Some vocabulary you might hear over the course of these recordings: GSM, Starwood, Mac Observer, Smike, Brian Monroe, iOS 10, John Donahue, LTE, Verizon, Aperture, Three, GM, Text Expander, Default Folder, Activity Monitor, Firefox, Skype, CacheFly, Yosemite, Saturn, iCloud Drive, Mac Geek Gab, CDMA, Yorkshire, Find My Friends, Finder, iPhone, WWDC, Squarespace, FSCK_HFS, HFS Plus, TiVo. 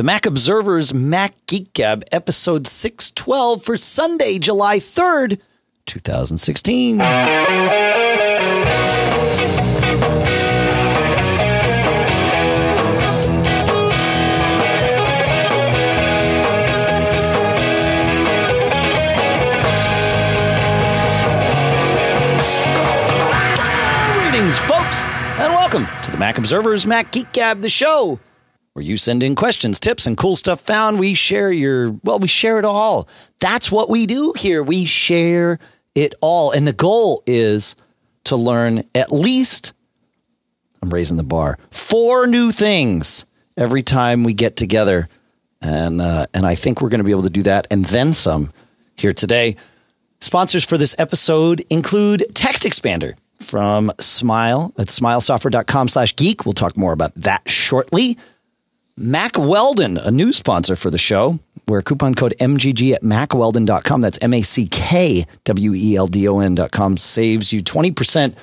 The Mac Observer's Mac Geek Gab, episode 612 for Sunday, July 3rd, 2016. Greetings, folks, and welcome to the Mac Observer's Mac Geek Gab, the show where you send in questions, tips, and cool stuff found. We share your, well, we share it all. That's what we do here. We share it all. And the goal is to learn at least, I'm raising the bar, 4 new things every time we get together. And I think we're going to be able to do that and then some here today. Sponsors for this episode include Text Expander from Smile at smilesoftware.com/geek. We'll talk more about that shortly. Mack Weldon, a new sponsor for the show, where coupon code MGG at macweldon.com, that's MACKWELDON.com, saves you 20%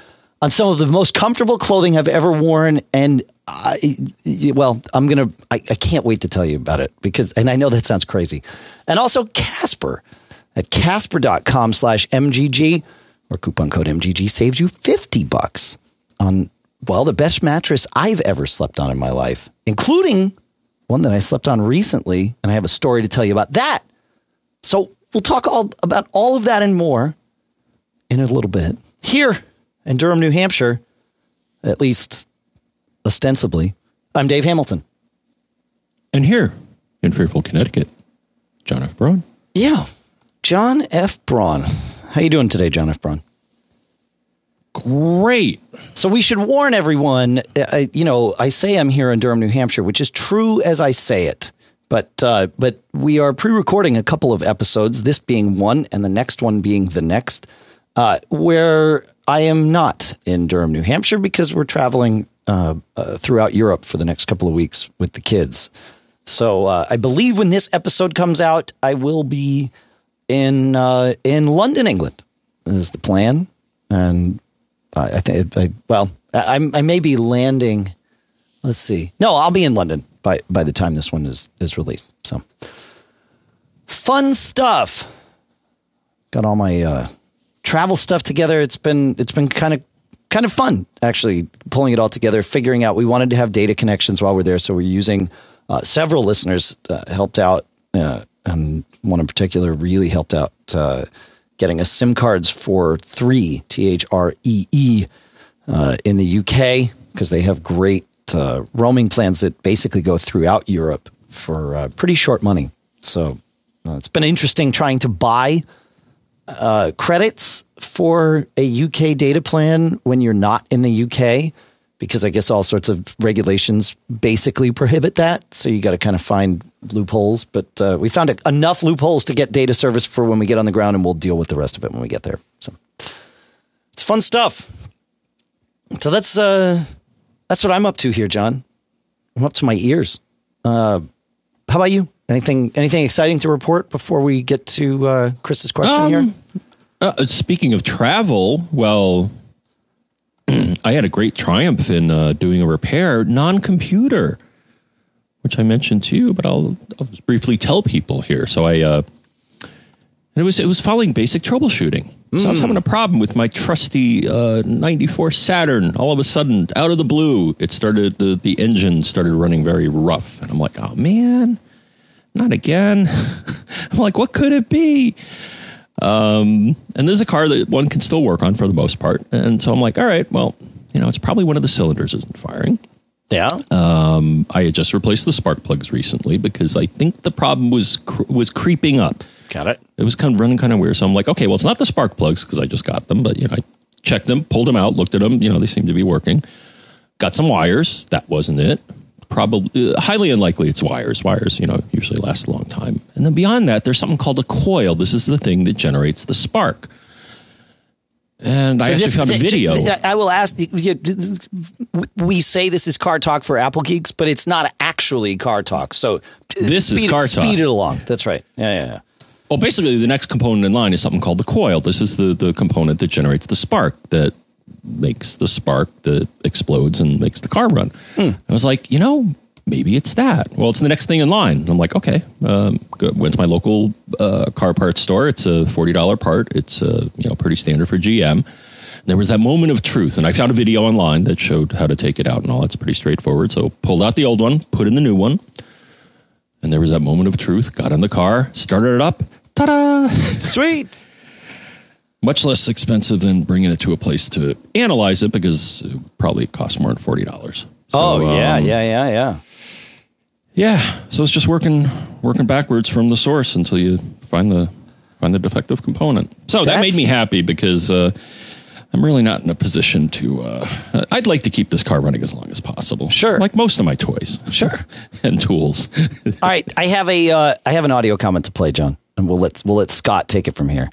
on some of the most comfortable clothing I've ever worn. And, I can't wait to tell you about it because, and I know that sounds crazy. And also Casper at casper.com/MGG, where coupon code MGG saves you $50 on, well, the best mattress I've ever slept on in my life, including one that I slept on recently, and I have a story to tell you about that. So we'll talk all about all of that and more in a little bit. Here in Durham, New Hampshire, at least ostensibly, I'm Dave Hamilton. And here in Fairfield, Connecticut, John F. Braun. Yeah, John F. Braun. How you doing today, John F. Braun? Great. So we should warn everyone, I say I'm here in Durham, New Hampshire, which is true as I say it. But we are pre-recording a couple of episodes, this being one and the next one being the next, where I am not in Durham, New Hampshire, because we're traveling throughout Europe for the next couple of weeks with the kids. So I believe when this episode comes out, I will be in London, England, is the plan. And I may be landing. Let's see. No, I'll be in London by the time this one is released. So fun stuff. Got all my travel stuff together. It's been kind of fun, actually, pulling it all together, figuring out. We wanted to have data connections while we're there, so we're using several listeners helped out, and one in particular really helped out. Getting us SIM cards for Three, Three, in the UK, because they have great roaming plans that basically go throughout Europe for pretty short money. So it's been interesting trying to buy credits for a UK data plan when you're not in the UK, because I guess all sorts of regulations basically prohibit that. So you got to kind of find loopholes, but we found enough loopholes to get data service for when we get on the ground, and we'll deal with the rest of it when we get there. So it's fun stuff. So that's what I'm up to here, John. I'm up to my ears. How about you? Anything exciting to report before we get to Chris's question here? Speaking of travel, well, I had a great triumph in doing a repair, non-computer, which I mentioned to you, but I'll just briefly tell people here. So it was following basic troubleshooting. So I was having a problem with my trusty 94 Saturn. All of a sudden, out of the blue, it started, the engine started running very rough. And I'm like, oh man, not again. I'm like, what could it be? And there's a car that one can still work on for the most part. And so I'm like, all right, well, it's probably one of the cylinders isn't firing. Yeah. I had just replaced the spark plugs recently because I think the problem was creeping up. Got it. It was running weird. So I'm like, okay, well, it's not the spark plugs because I just got them, but I checked them, pulled them out, looked at them. They seem to be working. Got some wires. That wasn't it. Probably highly unlikely it's wires. Wires, usually last a long time. And then beyond that, there's something called a coil. This is the thing that generates the spark. And so I actually found a video. I will ask. We say this is car talk for Apple geeks, but it's not actually car talk. So this is car talk. Speed it along. That's right. Yeah. Well, basically, the next component in line is something called the coil. This is the component that generates the spark that makes the spark that explodes and makes the car run. I was like, maybe it's that. Well, it's the next thing in line. I'm like, okay, went to my local car parts store. It's a $40 part. It's pretty standard for GM. There was that moment of truth, and I found a video online that showed how to take it out and all. It's pretty straightforward. So pulled out the old one, put in the new one, and there was that moment of truth. Got in the car, started it up. Ta-da! Sweet! Much less expensive than bringing it to a place to analyze it, because it probably costs more than $40. So, yeah. Yeah, so it's just working backwards from the source until you find the defective component. So that made me happy, because... I'm really not in a position to... I'd like to keep this car running as long as possible. Sure. Like most of my toys. Sure. And tools. All right. I have an audio comment to play, John, and we'll let Scott take it from here.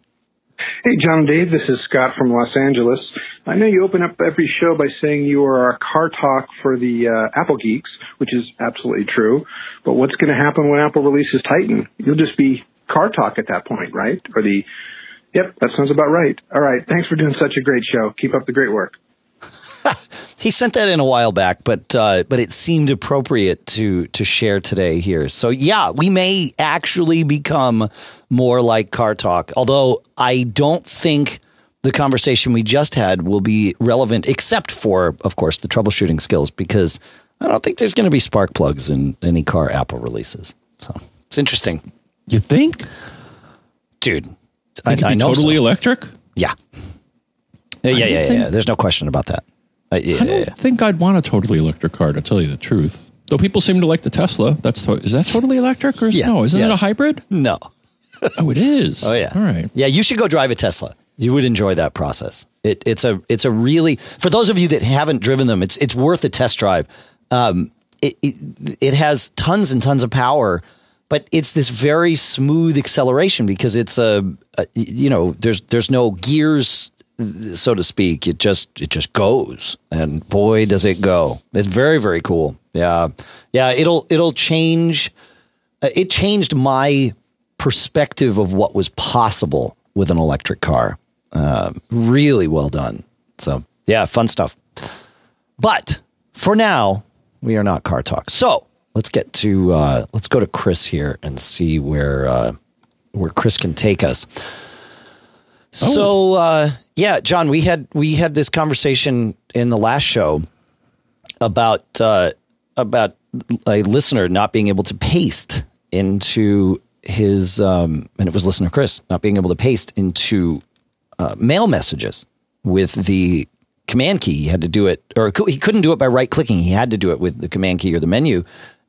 Hey, John and Dave. This is Scott from Los Angeles. I know you open up every show by saying you are our car talk for the Apple geeks, which is absolutely true. But what's going to happen when Apple releases Titan? You'll just be car talk at that point, right? Or the... Yep, that sounds about right. All right, thanks for doing such a great show. Keep up the great work. He sent that in a while back, but it seemed appropriate to share today here. So, yeah, we may actually become more like Car Talk, although I don't think the conversation we just had will be relevant, except for, of course, the troubleshooting skills, because I don't think there's going to be spark plugs in any car Apple releases. So it's interesting. You think? Dude. I know totally so. Electric? Yeah. Yeah. There's no question about that. I don't think I'd want a totally electric car, to tell you the truth. Though people seem to like the Tesla. Is that totally electric? Or isn't it a hybrid? No. Oh, it is. Oh, yeah. All right. Yeah, you should go drive a Tesla. You would enjoy that process. It's a really, for those of you that haven't driven them, it's worth a test drive. It has tons and tons of power. But it's this very smooth acceleration, because it's there's no gears, so to speak. It just goes, and boy does it go. It's very, very cool. Yeah. It'll change. It changed my perspective of what was possible with an electric car. Really well done. So yeah, fun stuff. But for now, we are not car talk. So. Let's go to Chris here and see where Chris can take us. Oh. So, John, we had this conversation in the last show about a listener not being able to paste into his, and it was listener Chris not being able to paste into mail messages with the command key. He had to do it, or he couldn't do it by right clicking. He had to do it with the command key or the menu.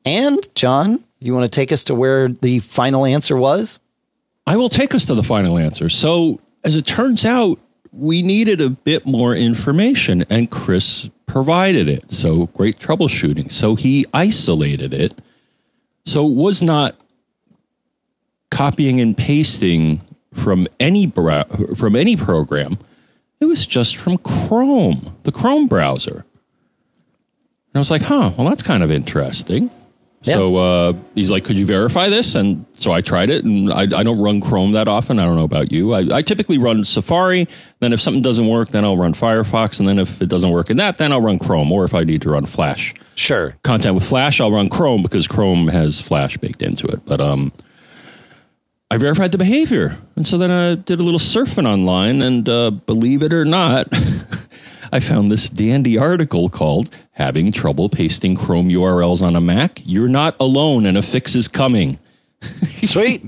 And, John, you want to take us to where the final answer was? I will take us to the final answer. So, as it turns out, we needed a bit more information, and Chris provided it. So, great troubleshooting. So, he isolated it. So, it was not copying and pasting from any program. It was just from Chrome, the Chrome browser. And I was like, huh, well, that's kind of interesting. Yep. So he's like, could you verify this? And so I tried it, and I don't run Chrome that often. I don't know about you. I typically run Safari. Then if something doesn't work, then I'll run Firefox. And then if it doesn't work in that, then I'll run Chrome. Or if I need to run Flash. Sure. Content with Flash, I'll run Chrome because Chrome has Flash baked into it. But I verified the behavior. And so then I did a little surfing online, and believe it or not, I found this dandy article called Having Trouble Pasting Chrome URLs on a Mac? You're Not Alone and a Fix is Coming. Sweet.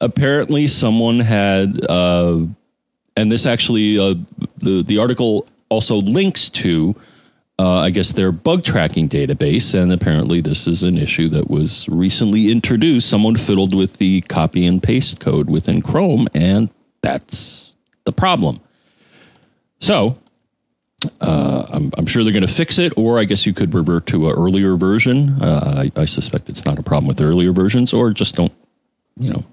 Apparently someone had, and this actually, the article also links to, I guess, their bug tracking database. And apparently this is an issue that was recently introduced. Someone fiddled with the copy and paste code within Chrome, and that's the problem. So I'm sure they're going to fix it, or I guess you could revert to an earlier version. I suspect it's not a problem with the earlier versions, or just don't,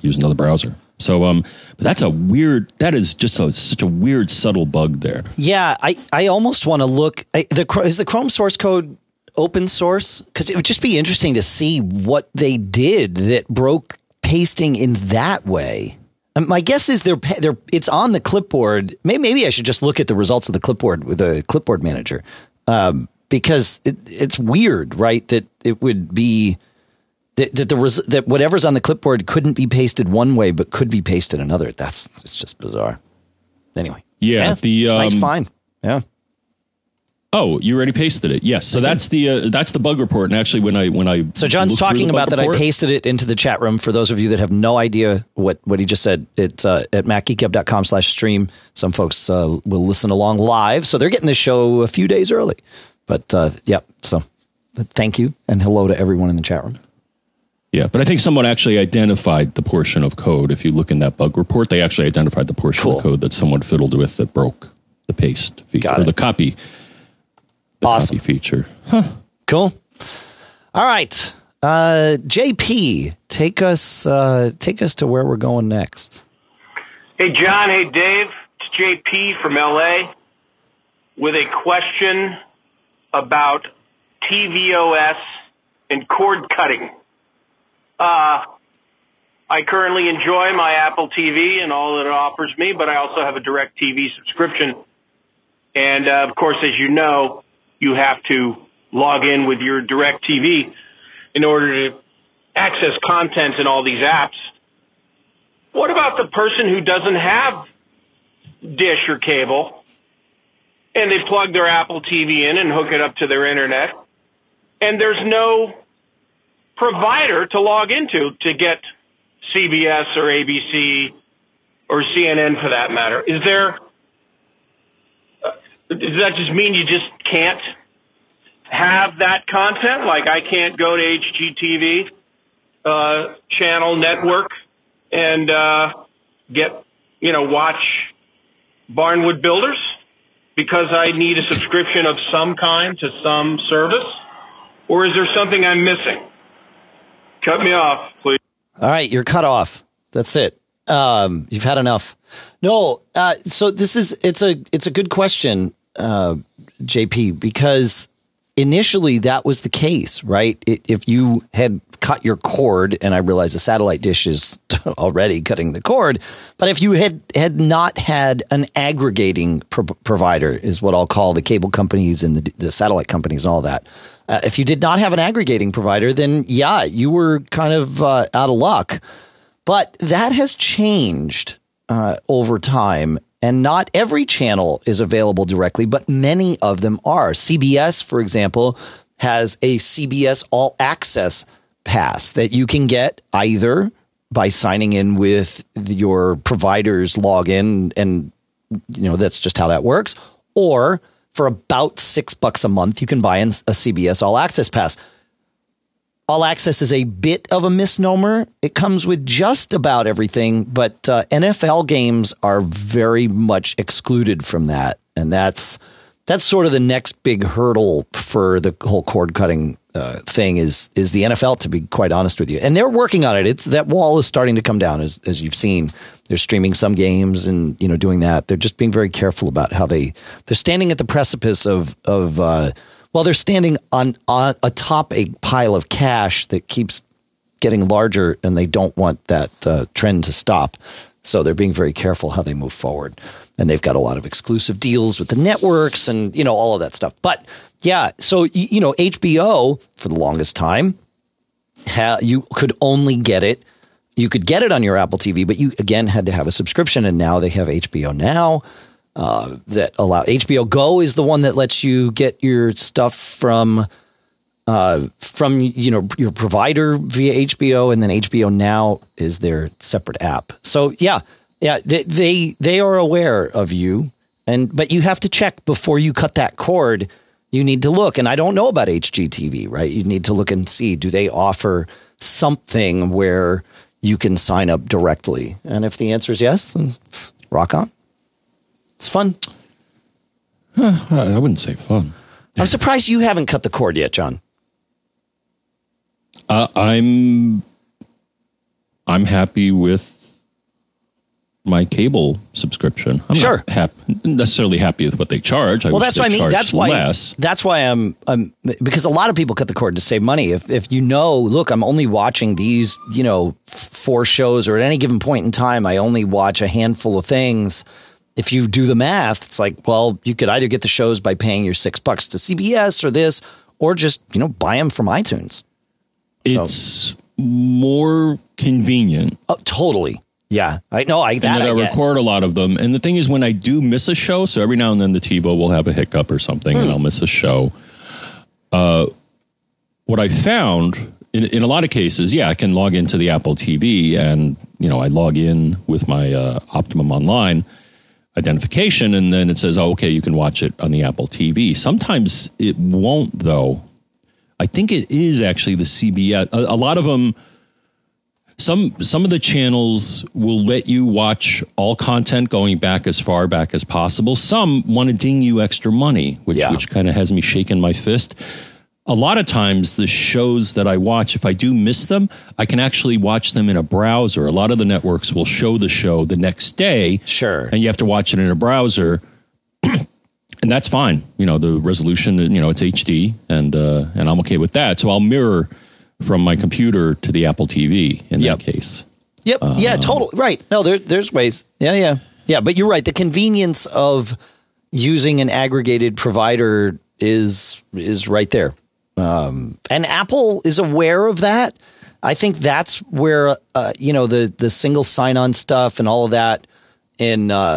use another browser. So but such a weird, subtle bug there. Yeah, I almost want to look. Is the Chrome source code open source? Because it would just be interesting to see what they did that broke pasting in that way. My guess is they're it's on the clipboard. Maybe I should just look at the results of the clipboard with the clipboard manager, because it's weird, right? That it would be that whatever's on the clipboard couldn't be pasted one way, but could be pasted another. It's just bizarre. Anyway. Yeah. Nice find. Yeah. Oh, you already pasted it. Yes. So that's the bug report. And actually when I so John's talking about that, I pasted it into the chat room for those of you that have no idea what he just said. It's at macgeekgab.com/stream. Some folks will listen along live. So they're getting this show a few days early, but yeah. So thank you. And hello to everyone in the chat room. Yeah, but I think someone actually identified the portion of code. If you look in that bug report, they actually identified the portion of code that someone fiddled with that broke the paste feature, or the copy feature. Huh. Cool. All right, JP, take us to where we're going next. Hey John, hey Dave, it's JP from LA with a question about tvOS and cord cutting. I currently enjoy my Apple TV and all that it offers me, but I also have a DirecTV subscription. And, of course, as you know, you have to log in with your DirecTV in order to access content in all these apps. What about the person who doesn't have dish or cable and they plug their Apple TV in and hook it up to their internet and there's no provider to log into to get CBS or ABC or CNN for that matter? Is there, does that just mean you just can't have that content? Like I can't go to HGTV channel network and get, watch Barnwood Builders because I need a subscription of some kind to some service? Or is there something I'm missing? Cut me off, please. All right, you're cut off. That's it. You've had enough. No, so this is it's a good question, JP, because initially that was the case, right? If you had cut your cord, and I realize a satellite dish is already cutting the cord, but if you had not had an aggregating provider, is what I'll call the cable companies and the satellite companies and all that. If you did not have an aggregating provider, then yeah, you were kind of out of luck. But that has changed over time, and not every channel is available directly, but many of them are. CBS, for example, has a CBS All Access pass that you can get either by signing in with your provider's login, and that's just how that works, or for about $6 a month, you can buy in a CBS All Access pass. All Access is a bit of a misnomer. It comes with just about everything, but NFL games are very much excluded from that. And that's sort of the next big hurdle for the whole cord cutting thing is the NFL, to be quite honest with you. And they're working on it. That wall is starting to come down, as you've seen. They're streaming some games and, doing that. They're just being very careful about how they're standing at the precipice of they're standing on atop a pile of cash that keeps getting larger, and they don't want that trend to stop. So they're being very careful how they move forward. And they've got a lot of exclusive deals with the networks and, all of that stuff. But yeah, so, HBO for the longest time, you could only get it. You could get it on your Apple TV, but you again had to have a subscription. And now they have HBO Now that allow HBO Go is the one that lets you get your stuff from your provider via HBO, and then HBO Now is their separate app. So yeah, they are aware of you, but you have to check before you cut that cord. You need to look, and I don't know about HGTV, right? You need to look and see, do they offer something where you can sign up directly? And if the answer is yes, then rock on. It's fun. I wouldn't say fun. I'm surprised you haven't cut the cord yet, John. I'm happy with my cable subscription. I'm sure. Not necessarily happy with what they charge. Well, that's what I mean. That's why. Less. That's why I'm because a lot of people cut the cord to save money. If look, I'm only watching these, four shows, or at any given point in time, I only watch a handful of things. if you do the math, it's like, well, you could either get the shows by paying your $6 to CBS or this, or just, you know, buy them from iTunes. It's more convenient. Oh, totally. Yeah, I know. I record a lot of them. And the thing is, when I do miss a show, so every now and then the TiVo will have a hiccup or something and I'll miss a show. What I found in a lot of cases, yeah, I can log into the Apple TV and, you know, I log in with my Optimum Online identification, and then it says, oh, okay, you can watch it on the Apple TV. Sometimes it won't, though. I think it is actually the CBS. A lot of them. Some of the channels will let you watch all content going back as far back as possible. Some want to ding you extra money, which kind of has me shaking my fist. A lot of times the shows that I watch, if I do miss them, I can actually watch them in a browser. A lot of the networks will show the show the next day. Sure. And you have to watch it in a browser. And that's fine. You know, the resolution, you know, it's HD and I'm okay with that. So I'll mirror from my computer to the Apple TV in that case. Yep. Yeah, totally. Right. No, there's ways. Yeah. But you're right. The convenience of using an aggregated provider is right there. And Apple is aware of that. I think that's where, you know, the single sign-on stuff and all of that in the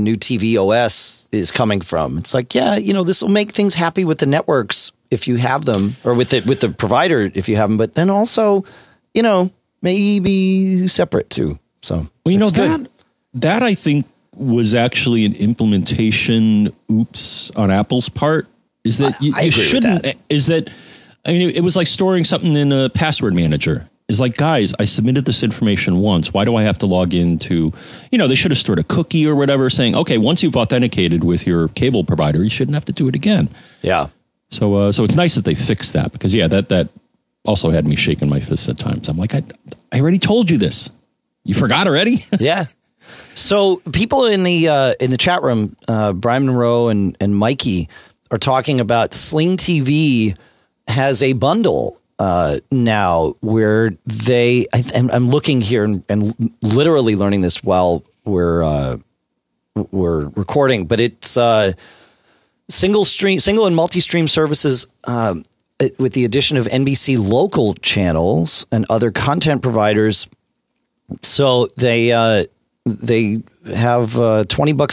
new TV OS is coming from. It's like, yeah, you know, this will make things happy with the networks if you have them, or with the provider if you have them, but then also, you know, maybe separate too. So, well, you know, that I think was actually an implementation oops on Apple's part, is that you shouldn't, that. Is that, I mean, it was like storing something in a password manager. It's like, guys, I submitted this information once. Why do I have to log into, you know, they should have stored a cookie or whatever saying, okay, once you've authenticated with your cable provider, you shouldn't have to do it again. Yeah. So it's nice that they fixed that, because, yeah, that also had me shaking my fists at times. I'm like, I already told you this. You forgot already? Yeah. So people in the chat room, Brian Monroe and Mikey are talking about Sling TV has a bundle now where they, I'm looking here and literally learning this while we're recording, but it's single and multi-stream services with the addition of NBC local channels and other content providers. So they have $20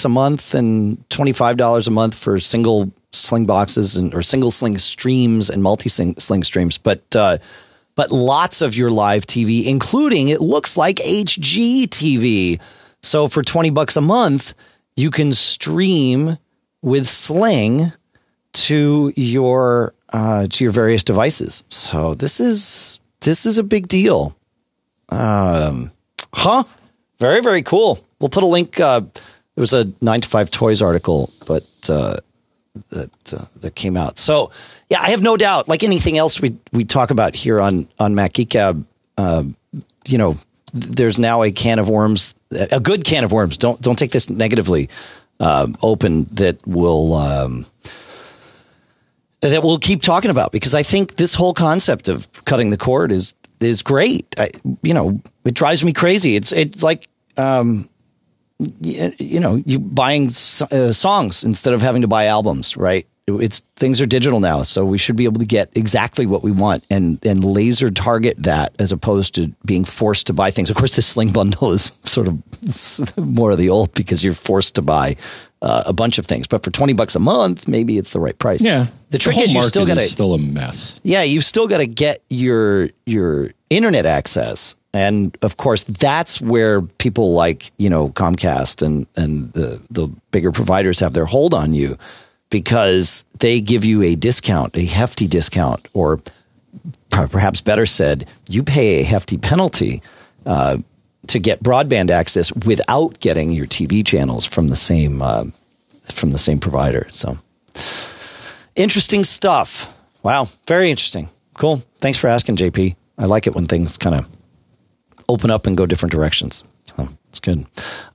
a month and $25 a month for single Sling boxes or single Sling streams and multi-Sling streams. But lots of your live TV, including, it looks like, HGTV. So for $20 a month, you can stream with Sling to your various devices. So this is a big deal. Very, very cool. We'll put a link. There was a 9to5 Toys article, but that came out. So yeah, I have no doubt, like anything else we talk about here on Mac Geek Gab, you know, there's now a can of worms, a good can of worms. Don't take this negatively. Open that we'll keep talking about, because I think this whole concept of cutting the cord is great. You know, it drives me crazy. It's like, you know, you buying songs instead of having to buy albums, right? Things are digital now, so we should be able to get exactly what we want and laser target that, as opposed to being forced to buy things. Of course, this Sling bundle is sort of more of the old, because you're forced to buy a bunch of things. But for $20 a month, maybe it's the right price. Yeah, the trick is still a mess. Yeah, you've still got to get your internet access. And of course, that's where people like, you know, Comcast and the bigger providers have their hold on you, because they give you a discount, a hefty discount, or perhaps better said, you pay a hefty penalty to get broadband access without getting your TV channels from the same provider. So interesting stuff. Wow, very interesting. Cool. Thanks for asking, JP. I like it when things kind of open up and go different directions. So it's good.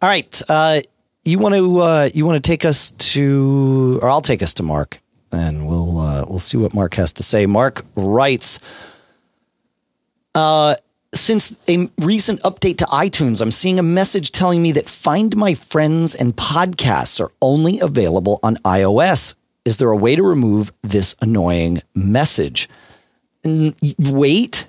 All right. You want to take us to, or I'll take us to Mark, and we'll see what Mark has to say. Mark writes, Since a recent update to iTunes, I'm seeing a message telling me that Find My Friends and podcasts are only available on iOS. Is there a way to remove this annoying message? Wait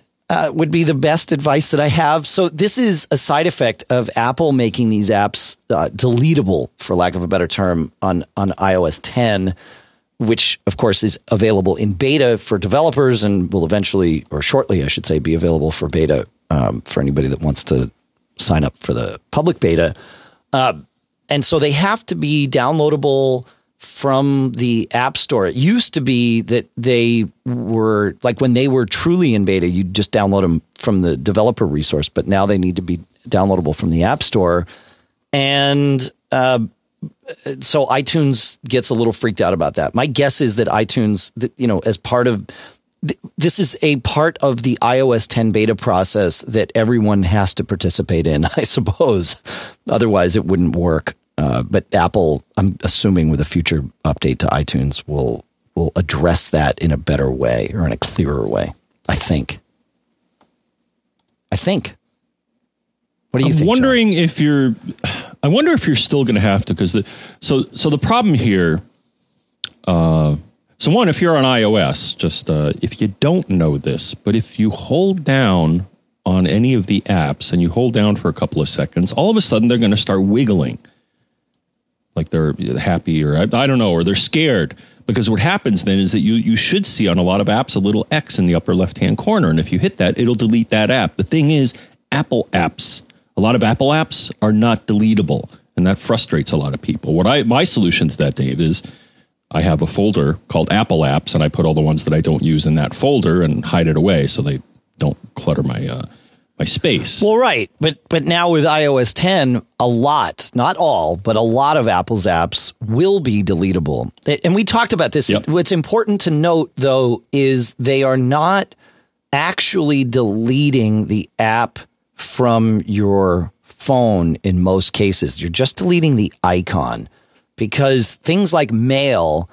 would be the best advice that I have. So this is a side effect of Apple making these apps deletable, for lack of a better term, on iOS 10. Which, of course, is available in beta for developers and will eventually, or shortly, I should say, be available for beta for anybody that wants to sign up for the public beta. And so they have to be downloadable from the App Store. It used to be that they were, like when they were truly in beta, you just download them from the developer resource, but now they need to be downloadable from the App Store. And so iTunes gets a little freaked out about that. My guess is that iTunes, you know, as part of this is a part of the iOS 10 beta process that everyone has to participate in, I suppose. Otherwise, it wouldn't work. But Apple, I'm assuming with a future update to iTunes, will address that in a better way or in a clearer way, I think. What do you think? I'm wondering, John? I wonder if you're still going to have to, because so the problem here. So one, if you're on iOS, just if you don't know this, but if you hold down on any of the apps and you hold down for a couple of seconds, all of a sudden they're going to start wiggling, like they're happy or I don't know, or they're scared. Because what happens then is that you should see on a lot of apps a little X in the upper left hand corner, and if you hit that, it'll delete that app. The thing is, Apple apps. A lot of Apple apps are not deletable, and that frustrates a lot of people. My solution to that, Dave, is I have a folder called Apple Apps, and I put all the ones that I don't use in that folder and hide it away so they don't clutter my space. Well, right, but now with iOS 10, a lot, not all, but a lot of Apple's apps will be deletable. And we talked about this. Yep. What's important to note, though, is they are not actually deleting the app from your phone in most cases. You're just deleting the icon, because things like Mail,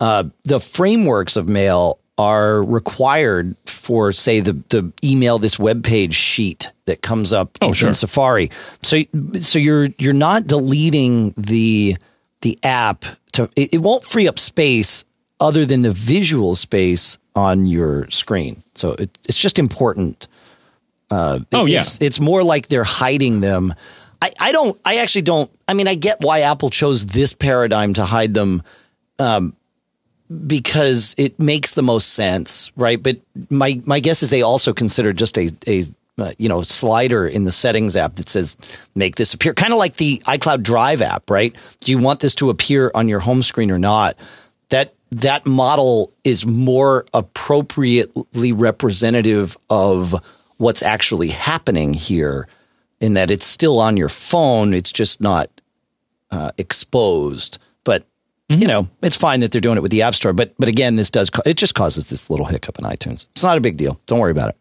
the frameworks of Mail are required for, say, the email, this web page sheet that comes up in Safari. So you're not deleting the app. It won't free up space other than the visual space on your screen. So it's just important. It's more like they're hiding them. I get why Apple chose this paradigm to hide them, because it makes the most sense, right? But my guess is they also consider just a slider in the settings app that says make this appear, kind of like the iCloud Drive app, right? Do you want this to appear on your home screen or not? That model is more appropriately representative of what's actually happening here, in that it's still on your phone. It's just not exposed, but it's fine that they're doing it with the App Store. But again, this it just causes this little hiccup in iTunes. It's not a big deal. Don't worry about it.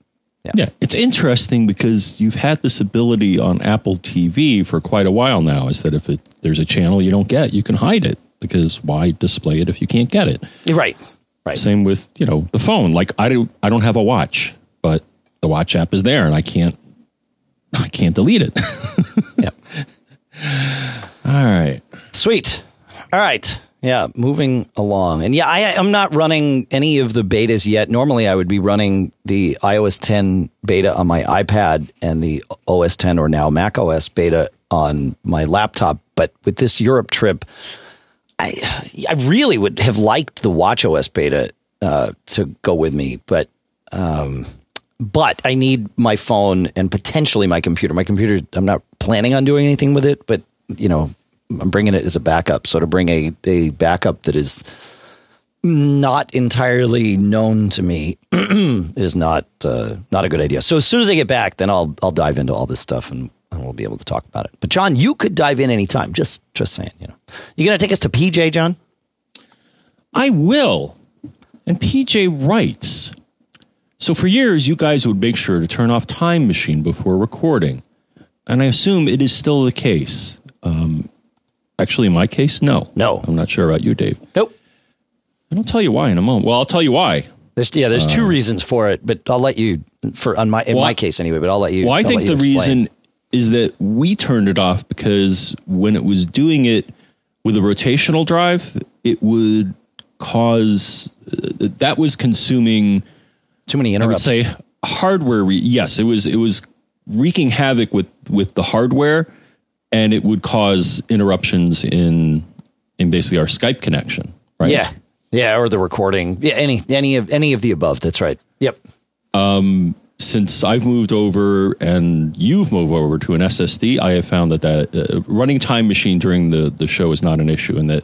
Yeah. It's interesting because you've had this ability on Apple TV for quite a while now, is that if there's a channel you don't get, you can hide it, because why display it if you can't get it? Right. Same with, the phone. Like I don't have a watch, but the watch app is there and I can't delete it. Yep. All right. Sweet. All right. Yeah. Moving along. And yeah, I'm not running any of the betas yet. Normally I would be running the iOS 10 beta on my iPad and the OS 10 or now Mac OS beta on my laptop. But with this Europe trip, I really would have liked the watchOS beta to go with me, but, but I need my phone and potentially my computer. My computer, I'm not planning on doing anything with it, but, I'm bringing it as a backup. So to bring a backup that is not entirely known to me is not a good idea. So as soon as I get back, then I'll dive into all this stuff and we'll be able to talk about it. But, John, you could dive in anytime. Just saying, You going to take us to PJ, John? I will. And PJ writes... So for years, you guys would make sure to turn off Time Machine before recording. And I assume it is still the case. Actually, in my case, no. I'm not sure about you, Dave. Nope. And I'll tell you why in a moment. Well, I'll tell you why There's two reasons for it, but I'll let you my case anyway. But I'll let you. Well, I think the reason is that we turned it off because when it was doing it with a rotational drive, it would cause that was consuming too many interrupts. I would say hardware. It was wreaking havoc with the hardware, and it would cause interruptions in basically our Skype connection. Right? Yeah. Yeah, or the recording. Yeah, any of the above. That's right. Yep. Since I've moved over and you've moved over to an SSD, I have found that running Time Machine during the show is not an issue, and that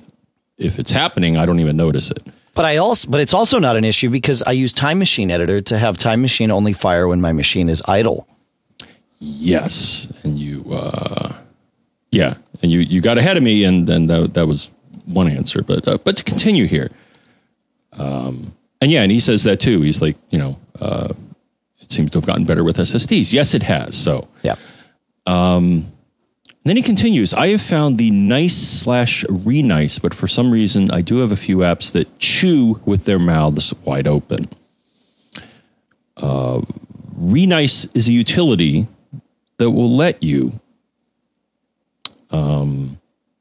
if it's happening, I don't even notice it. But it's also not an issue because I use Time Machine Editor to have Time Machine only fire when my machine is idle. Yes, and you got ahead of me, and then that was one answer. But to continue here. And he says that too. He's like, it seems to have gotten better with SSDs. Yes, it has. So, yeah. And then he continues, I have found the nice/re-nice, but for some reason I do have a few apps that chew with their mouths wide open. Re-nice is a utility that will let you,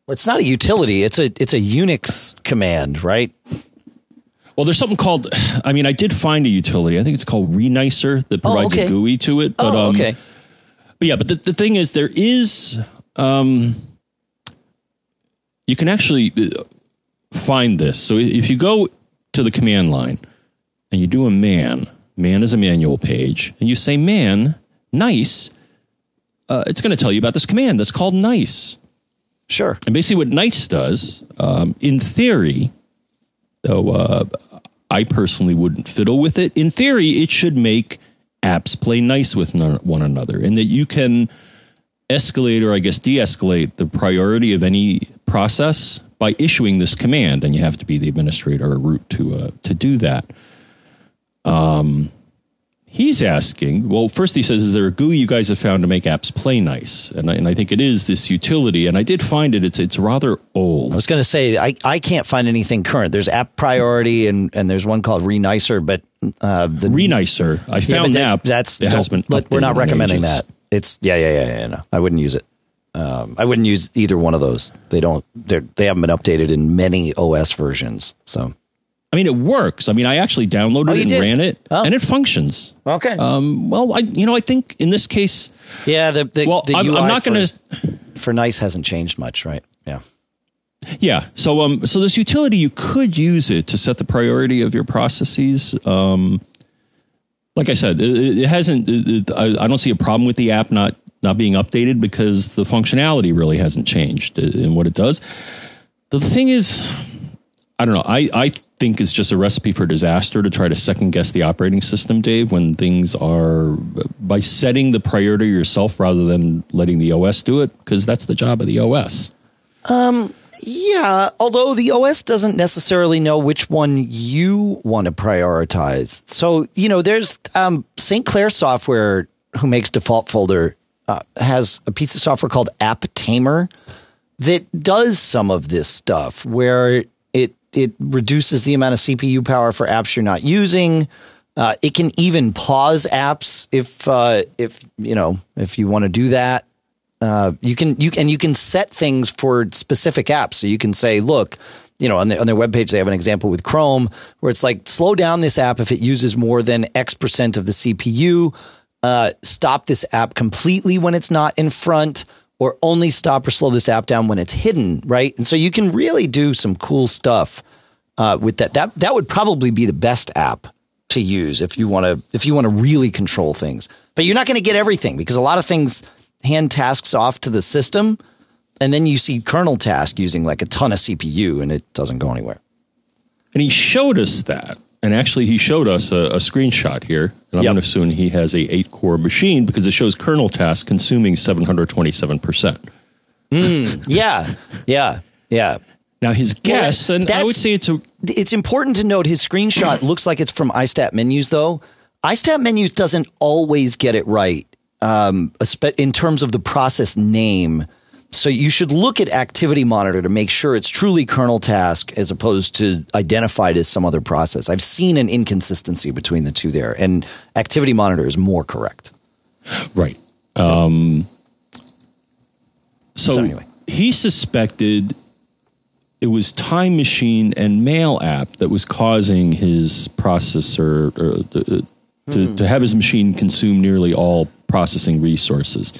it's not a utility. It's a Unix command, right? Well, there's something called, I did find a utility. I think it's called Renicer that provides a GUI to it. But, okay. But yeah, but the thing is, there is, you can actually find this. So if you go to the command line and you do a man is a manual page, and you say man, nice, it's going to tell you about this command that's called nice. Sure. And basically what nice does, in theory, though I personally wouldn't fiddle with it, in theory, it should make apps play nice with one another, and that you can escalate or, I guess, de-escalate the priority of any process by issuing this command, and you have to be the administrator or root to do that. He's asking, well, first he says, is there a GUI you guys have found to make apps play nice? And I think it is this utility. And I did find it. It's rather old. I was going to say, I can't find anything current. There's app priority and there's one called Renicer, but Renicer. I found that. We're not recommending that. It's no, I wouldn't use it. I wouldn't use either one of those. They haven't been updated in many OS versions. So. It works. I actually downloaded it and ran it, and it functions. Okay. I think in this case, yeah, the UI I'm not going to for nice hasn't changed much, right? Yeah. Yeah. So, so this utility, you could use it to set the priority of your processes. Like I said, it hasn't. I don't see a problem with the app not being updated because the functionality really hasn't changed in what it does. The thing is, I don't know. I think it's just a recipe for disaster to try to second guess the operating system, Dave, when things are by setting the priority yourself rather than letting the OS do it, because that's the job of the OS. Yeah, although the OS doesn't necessarily know which one you want to prioritize. So, there's St. Clair Software, who makes Default Folder, has a piece of software called App Tamer that does some of this stuff where it reduces the amount of CPU power for apps you're not using. It can even pause apps if you want to do that. You can set things for specific apps. So you can say, look, on their webpage, they have an example with Chrome where it's like, slow down this app if it uses more than X% of the CPU. Stop this app completely when it's not in front. Or only stop or slow this app down when it's hidden, right? And so you can really do some cool stuff with that. That would probably be the best app to use if you want to really control things. But you're not going to get everything because a lot of things hand tasks off to the system, and then you see kernel task using like a ton of CPU, and it doesn't go anywhere. And he showed us that. And actually, he showed us a screenshot here. And I'm going to assume he has a 8-core machine because it shows kernel tasks consuming 727%. Yeah. Now, his guess, and I would say it's important to note his screenshot looks like it's from iStat Menus, though. iStat Menus doesn't always get it right in terms of the process name. So you should look at Activity Monitor to make sure it's truly kernel task as opposed to identified as some other process. I've seen an inconsistency between the two there, and Activity Monitor is more correct. Right. So anyway, he suspected it was Time Machine and Mail app that was causing his processor to have his machine consume nearly all processing resources.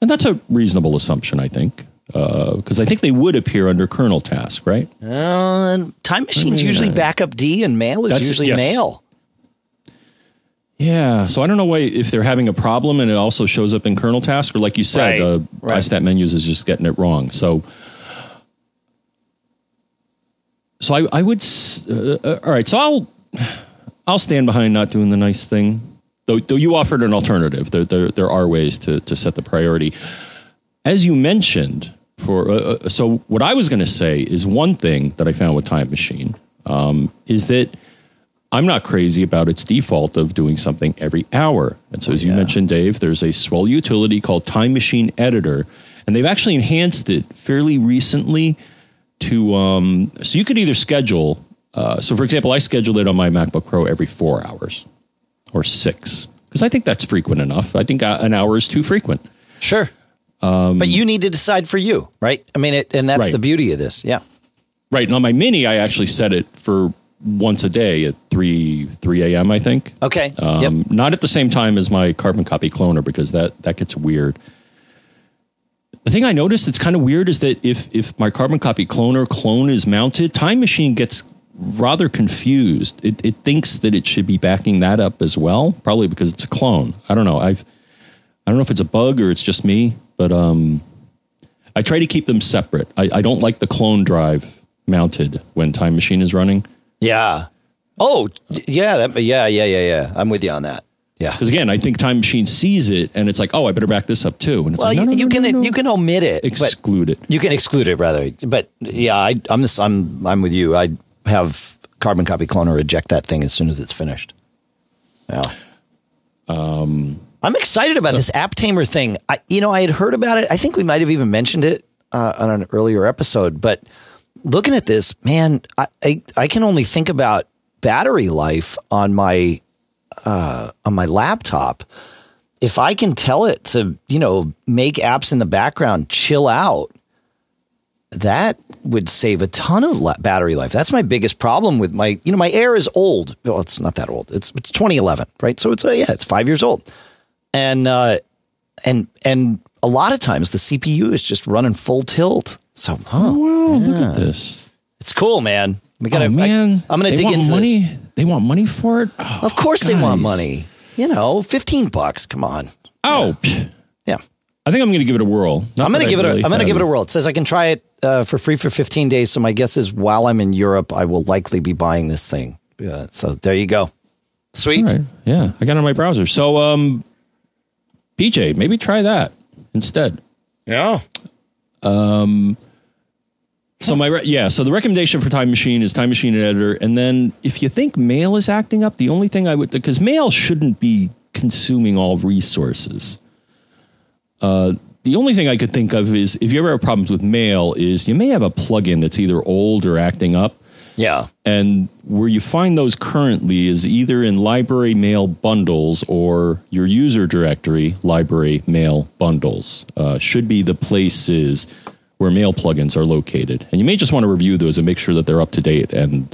And that's a reasonable assumption, I think, because I think they would appear under kernel task, right? Time Machine's usually backup D, and Mail is usually Mail. Yeah, so I don't know why, if they're having a problem and it also shows up in kernel task, or like you said, iStat Menus is just getting it wrong. So I would, all right, so I'll stand behind not doing the nice thing. Though you offered an alternative, there are ways to set the priority. As you mentioned, so what I was going to say is one thing that I found with Time Machine is that I'm not crazy about its default of doing something every hour. And so as you mentioned, Dave, there's a swell utility called Time Machine Editor, and they've actually enhanced it fairly recently to so you could either schedule. So, for example, I schedule it on my MacBook Pro every 4 hours. Or 6, because I think that's frequent enough. I think an hour is too frequent. Sure. But you need to decide for you, right? I mean, and that's the beauty of this. Yeah. Right. And on my Mini, I actually set it for once a day at 3 a.m., I think. Okay. Not at the same time as my Carbon Copy Cloner, because that gets weird. The thing I noticed that's kind of weird is that if my Carbon Copy Cloner clone is mounted, Time Machine gets rather confused. It thinks that it should be backing that up as well, probably because it's a clone. I don't know. I don't know if it's a bug or it's just me, but I try to keep them separate. I don't like the clone drive mounted when Time Machine is running. Yeah. Oh, yeah. Yeah. I'm with you on that. Yeah. Because again, I think Time Machine sees it and it's like, oh, I better back this up too. And it's you can omit it, exclude it. You can exclude it rather. But yeah, I'm with you. I have Carbon Copy Cloner eject that thing as soon as it's finished. Yeah. I'm excited about this App Tamer thing. I had heard about it. I think we might have even mentioned it on an earlier episode. But looking at this, man, I can only think about battery life on my laptop. If I can tell it to, make apps in the background chill out, that would save a ton of battery life. That's my biggest problem with my, my Air is old. Well, it's not that old. It's 2011, right? So it's 5 years old. And a lot of times the CPU is just running full tilt. So, look at this. It's cool, man. We got I'm going to dig into money. This. They want money for it. Oh, of course guys. They want money, $15. Come on. Oh, yeah. I think I'm going to give it a whirl. I'm going to give it a whirl. It says I can try it for free for 15 days. So my guess is while I'm in Europe, I will likely be buying this thing. So there you go. Sweet. Right. Yeah, I got it on my browser. So, PJ, maybe try that instead. Yeah. So so the recommendation for Time Machine is Time Machine Editor. And then if you think Mail is acting up, the only thing I would, because Mail shouldn't be consuming all resources. The only thing I could think of is if you ever have problems with Mail is you may have a plugin that's either old or acting up. Yeah. And where you find those currently is either in library mail bundles or your user directory library mail bundles should be the places where mail plugins are located. And you may just want to review those and make sure that they're up to date and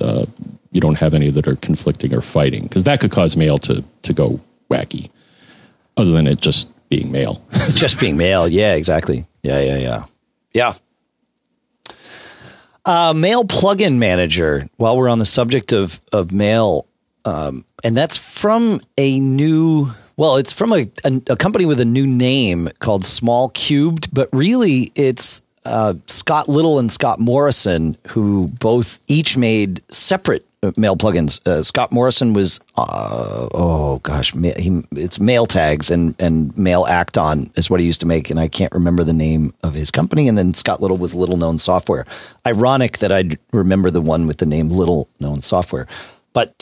you don't have any that are conflicting or fighting, because that could cause Mail to go wacky other than it just being Mail. Just being Mail. Yeah, exactly. Yeah. Mail Plugin Manager, while we're on the subject of Mail, and that's from a company with a new name called Small Cubed, but really it's Scott Little and Scott Morrison, who both each made separate Mail plugins. Scott Morrison was it's Mail Tags and Mail Acton is what he used to make, and I can't remember the name of his company. And then Scott Little was Little Known Software. Ironic that I'd remember the one with the name Little Known Software, but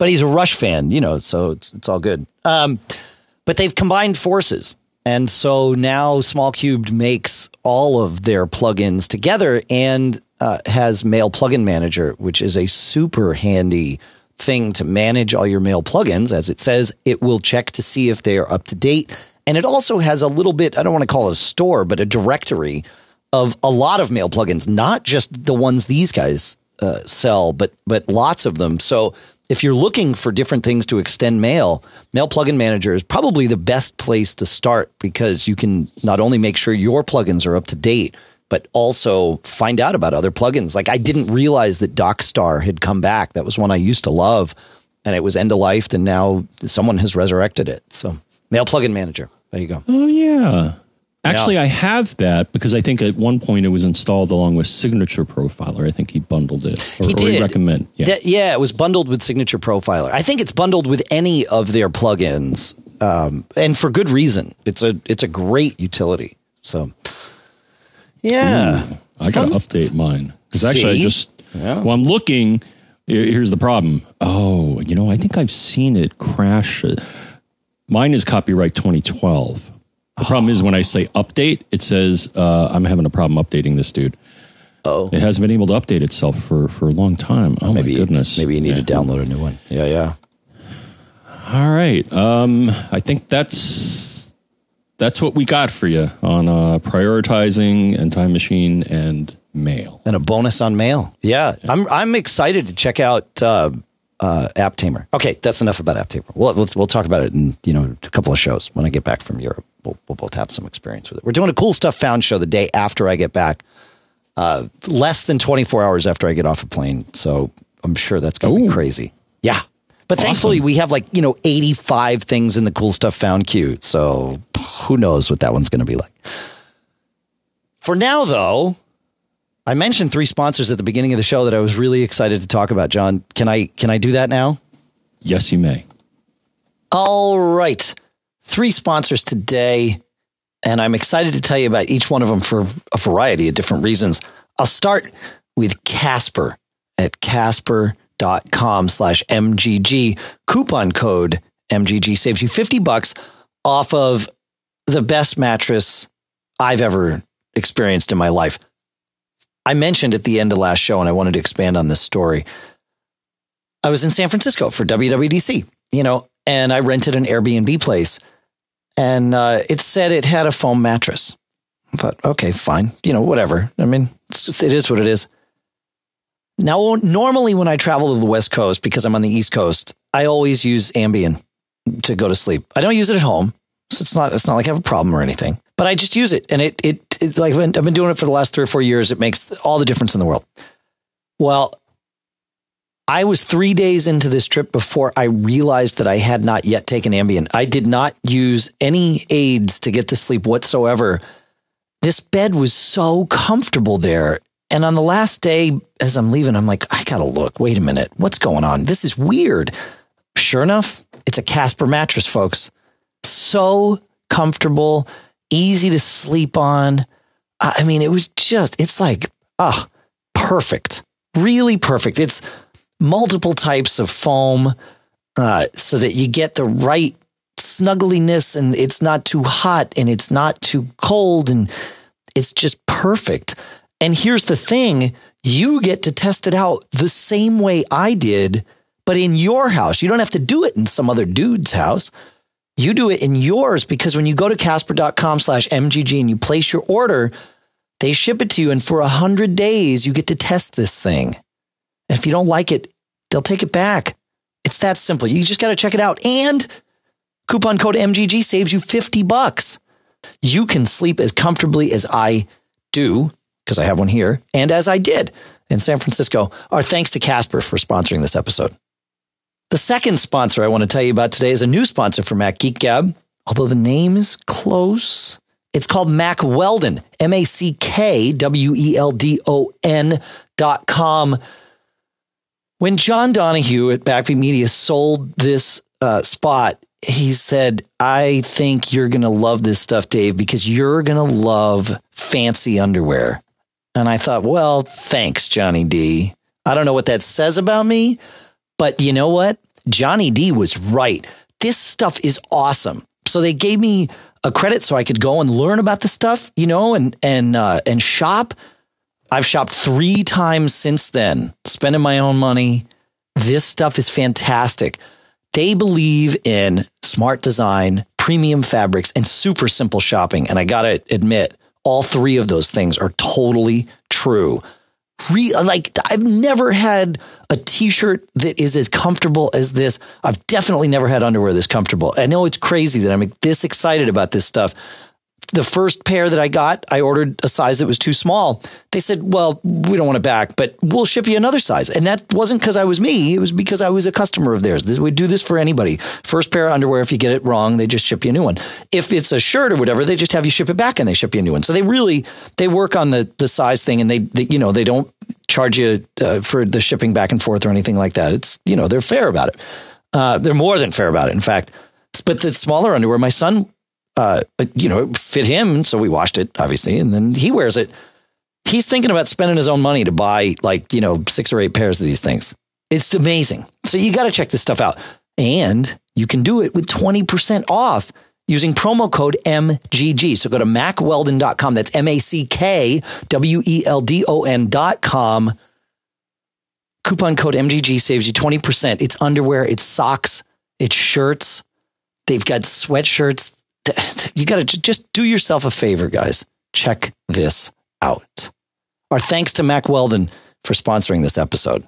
he's a Rush fan, so it's all good. But they've combined forces, and so now Small Cubed makes all of their plugins together, and has Mail Plugin Manager, which is a super handy thing to manage all your mail plugins. As it says, it will check to see if they are up to date. And it also has a little bit, I don't want to call it a store, but a directory of a lot of mail plugins, not just the ones these guys sell, but lots of them. So if you're looking for different things to extend mail, Mail Plugin Manager is probably the best place to start, because you can not only make sure your plugins are up to date, but also find out about other plugins. Like, I didn't realize that DocStar had come back. That was one I used to love, and it was end-of-life, and now someone has resurrected it. So Mail Plugin Manager. There you go. Oh, yeah. Actually, yeah. I have that because I think at one point it was installed along with Signature Profiler. I think he bundled it. He did. Or he recommended. Yeah. Yeah, it was bundled with Signature Profiler. I think it's bundled with any of their plugins, and for good reason. It's a great utility. So, yeah. Ooh, I got to update mine. Because actually, I'm looking. Here's the problem. Oh, I think I've seen it crash. Mine is copyright 2012. The problem is when I say update, it says I'm having a problem updating this dude. Oh, it hasn't been able to update itself for a long time. Oh, my goodness. Maybe you need to download a new one. Yeah, yeah. All right. I think that's what we got for you on prioritizing and Time Machine and Mail. And a bonus on Mail. Yeah. I'm excited to check out App Tamer. Okay, that's enough about App Tamer. We'll talk about it in a couple of shows when I get back from Europe. We'll both have some experience with it. We're doing a Cool Stuff Found show the day after I get back, less than 24 hours after I get off a plane. So I'm sure that's going to be crazy. Yeah, but awesome. Thankfully we have 85 things in the Cool Stuff Found queue. So who knows what that one's going to be like. For now, though. I mentioned three sponsors at the beginning of the show that I was really excited to talk about. John, can I do that now? Yes, you may. All right. Three sponsors today, and I'm excited to tell you about each one of them for a variety of different reasons. I'll start with Casper at casper.com/MGG. Coupon code MGG saves you $50 off of the best mattress I've ever experienced in my life. I mentioned at the end of last show, and I wanted to expand on this story. I was in San Francisco for WWDC, and I rented an Airbnb place, and it said it had a foam mattress. I thought, okay, fine. Whatever. I mean, it is what it is. Now, normally when I travel to the West Coast, because I'm on the East Coast, I always use Ambien to go to sleep. I don't use it at home. So it's not like I have a problem or anything, but I just use it. And I've been doing it for the last 3 or 4 years. It makes all the difference in the world. Well, I was 3 days into this trip before I realized that I had not yet taken Ambien. I did not use any aids to get to sleep whatsoever. This bed was so comfortable there. And on the last day, as I'm leaving, I'm like, I gotta look, wait a minute, what's going on? This is weird. Sure enough, it's a Casper mattress, folks. So comfortable, easy to sleep on. I mean, it's like, perfect, really perfect. It's multiple types of foam so that you get the right snuggliness, and it's not too hot and it's not too cold, and it's just perfect. And here's the thing, you get to test it out the same way I did, but in your house. You don't have to do it in some other dude's house. You do it in yours, because when you go to Casper.com/MGG and you place your order, they ship it to you. And for 100 days, you get to test this thing. And if you don't like it, they'll take it back. It's that simple. You just got to check it out. And coupon code MGG saves you $50. You can sleep as comfortably as I do, because I have one here, and as I did in San Francisco. Our thanks to Casper for sponsoring this episode. The second sponsor I want to tell you about today is a new sponsor for Mac Geek Gab, although the name is close. It's called Mack Weldon, MacKWeldon.com. When John Donahue at Backbeat Media sold this spot, he said, I think you're going to love this stuff, Dave, because you're going to love fancy underwear. And I thought, well, thanks, Johnny D. I don't know what that says about me. But you know what? Johnny D was right. This stuff is awesome. So they gave me a credit so I could go and learn about this stuff, you know, and shop. I've shopped 3 times since then, spending my own money. This stuff is fantastic. They believe in smart design, premium fabrics, and super simple shopping. And I got to admit, all 3 of those things are totally true. Like, I've never had a t-shirt that is as comfortable as this. I've definitely never had underwear this comfortable. I know it's crazy that I'm this excited about this stuff. The first pair that I got, I ordered a size that was too small. They said, well, we don't want it back, but we'll ship you another size. And that wasn't because I was me. It was because I was a customer of theirs. We do this for anybody. First pair of underwear, if you get it wrong, they just ship you a new one. If it's a shirt or whatever, they just have you ship it back and they ship you a new one. So they really, they work on the size thing, and they you know, they don't charge you for the shipping back and forth or anything like that. It's, you know, they're fair about it. They're more than fair about it, in fact. But the smaller underwear, my son, you know, it fit him. So we washed it, obviously, and then he wears it. He's thinking about spending his own money to buy, like, you know, 6 or 8 pairs of these things. It's amazing. So you got to check this stuff out, and you can do it with 20% off using promo code MGG. So go to MacWeldon.com. That's MacKWeldon.com. Coupon code MGG saves you 20%. It's underwear, it's socks, it's shirts. They've got sweatshirts. You got to just do yourself a favor, guys. Check this out. Our thanks to Mack Weldon for sponsoring this episode.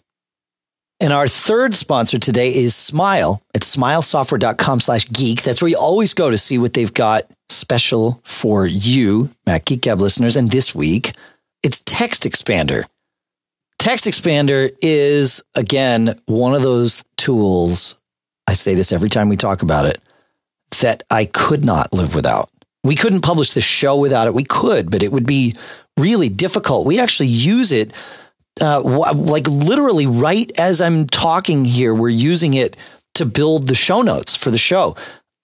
And our third sponsor today is Smile. It's smilesoftware.com/geek. That's where you always go to see what they've got special for you, Mac Geek Gab listeners. And this week, it's Text Expander. Text Expander is, again, one of those tools. I say this every time we talk about it, that I could not live without. We couldn't publish the show without it. We could, but it would be really difficult. We actually use it like literally right as I'm talking here. We're using it to build the show notes for the show.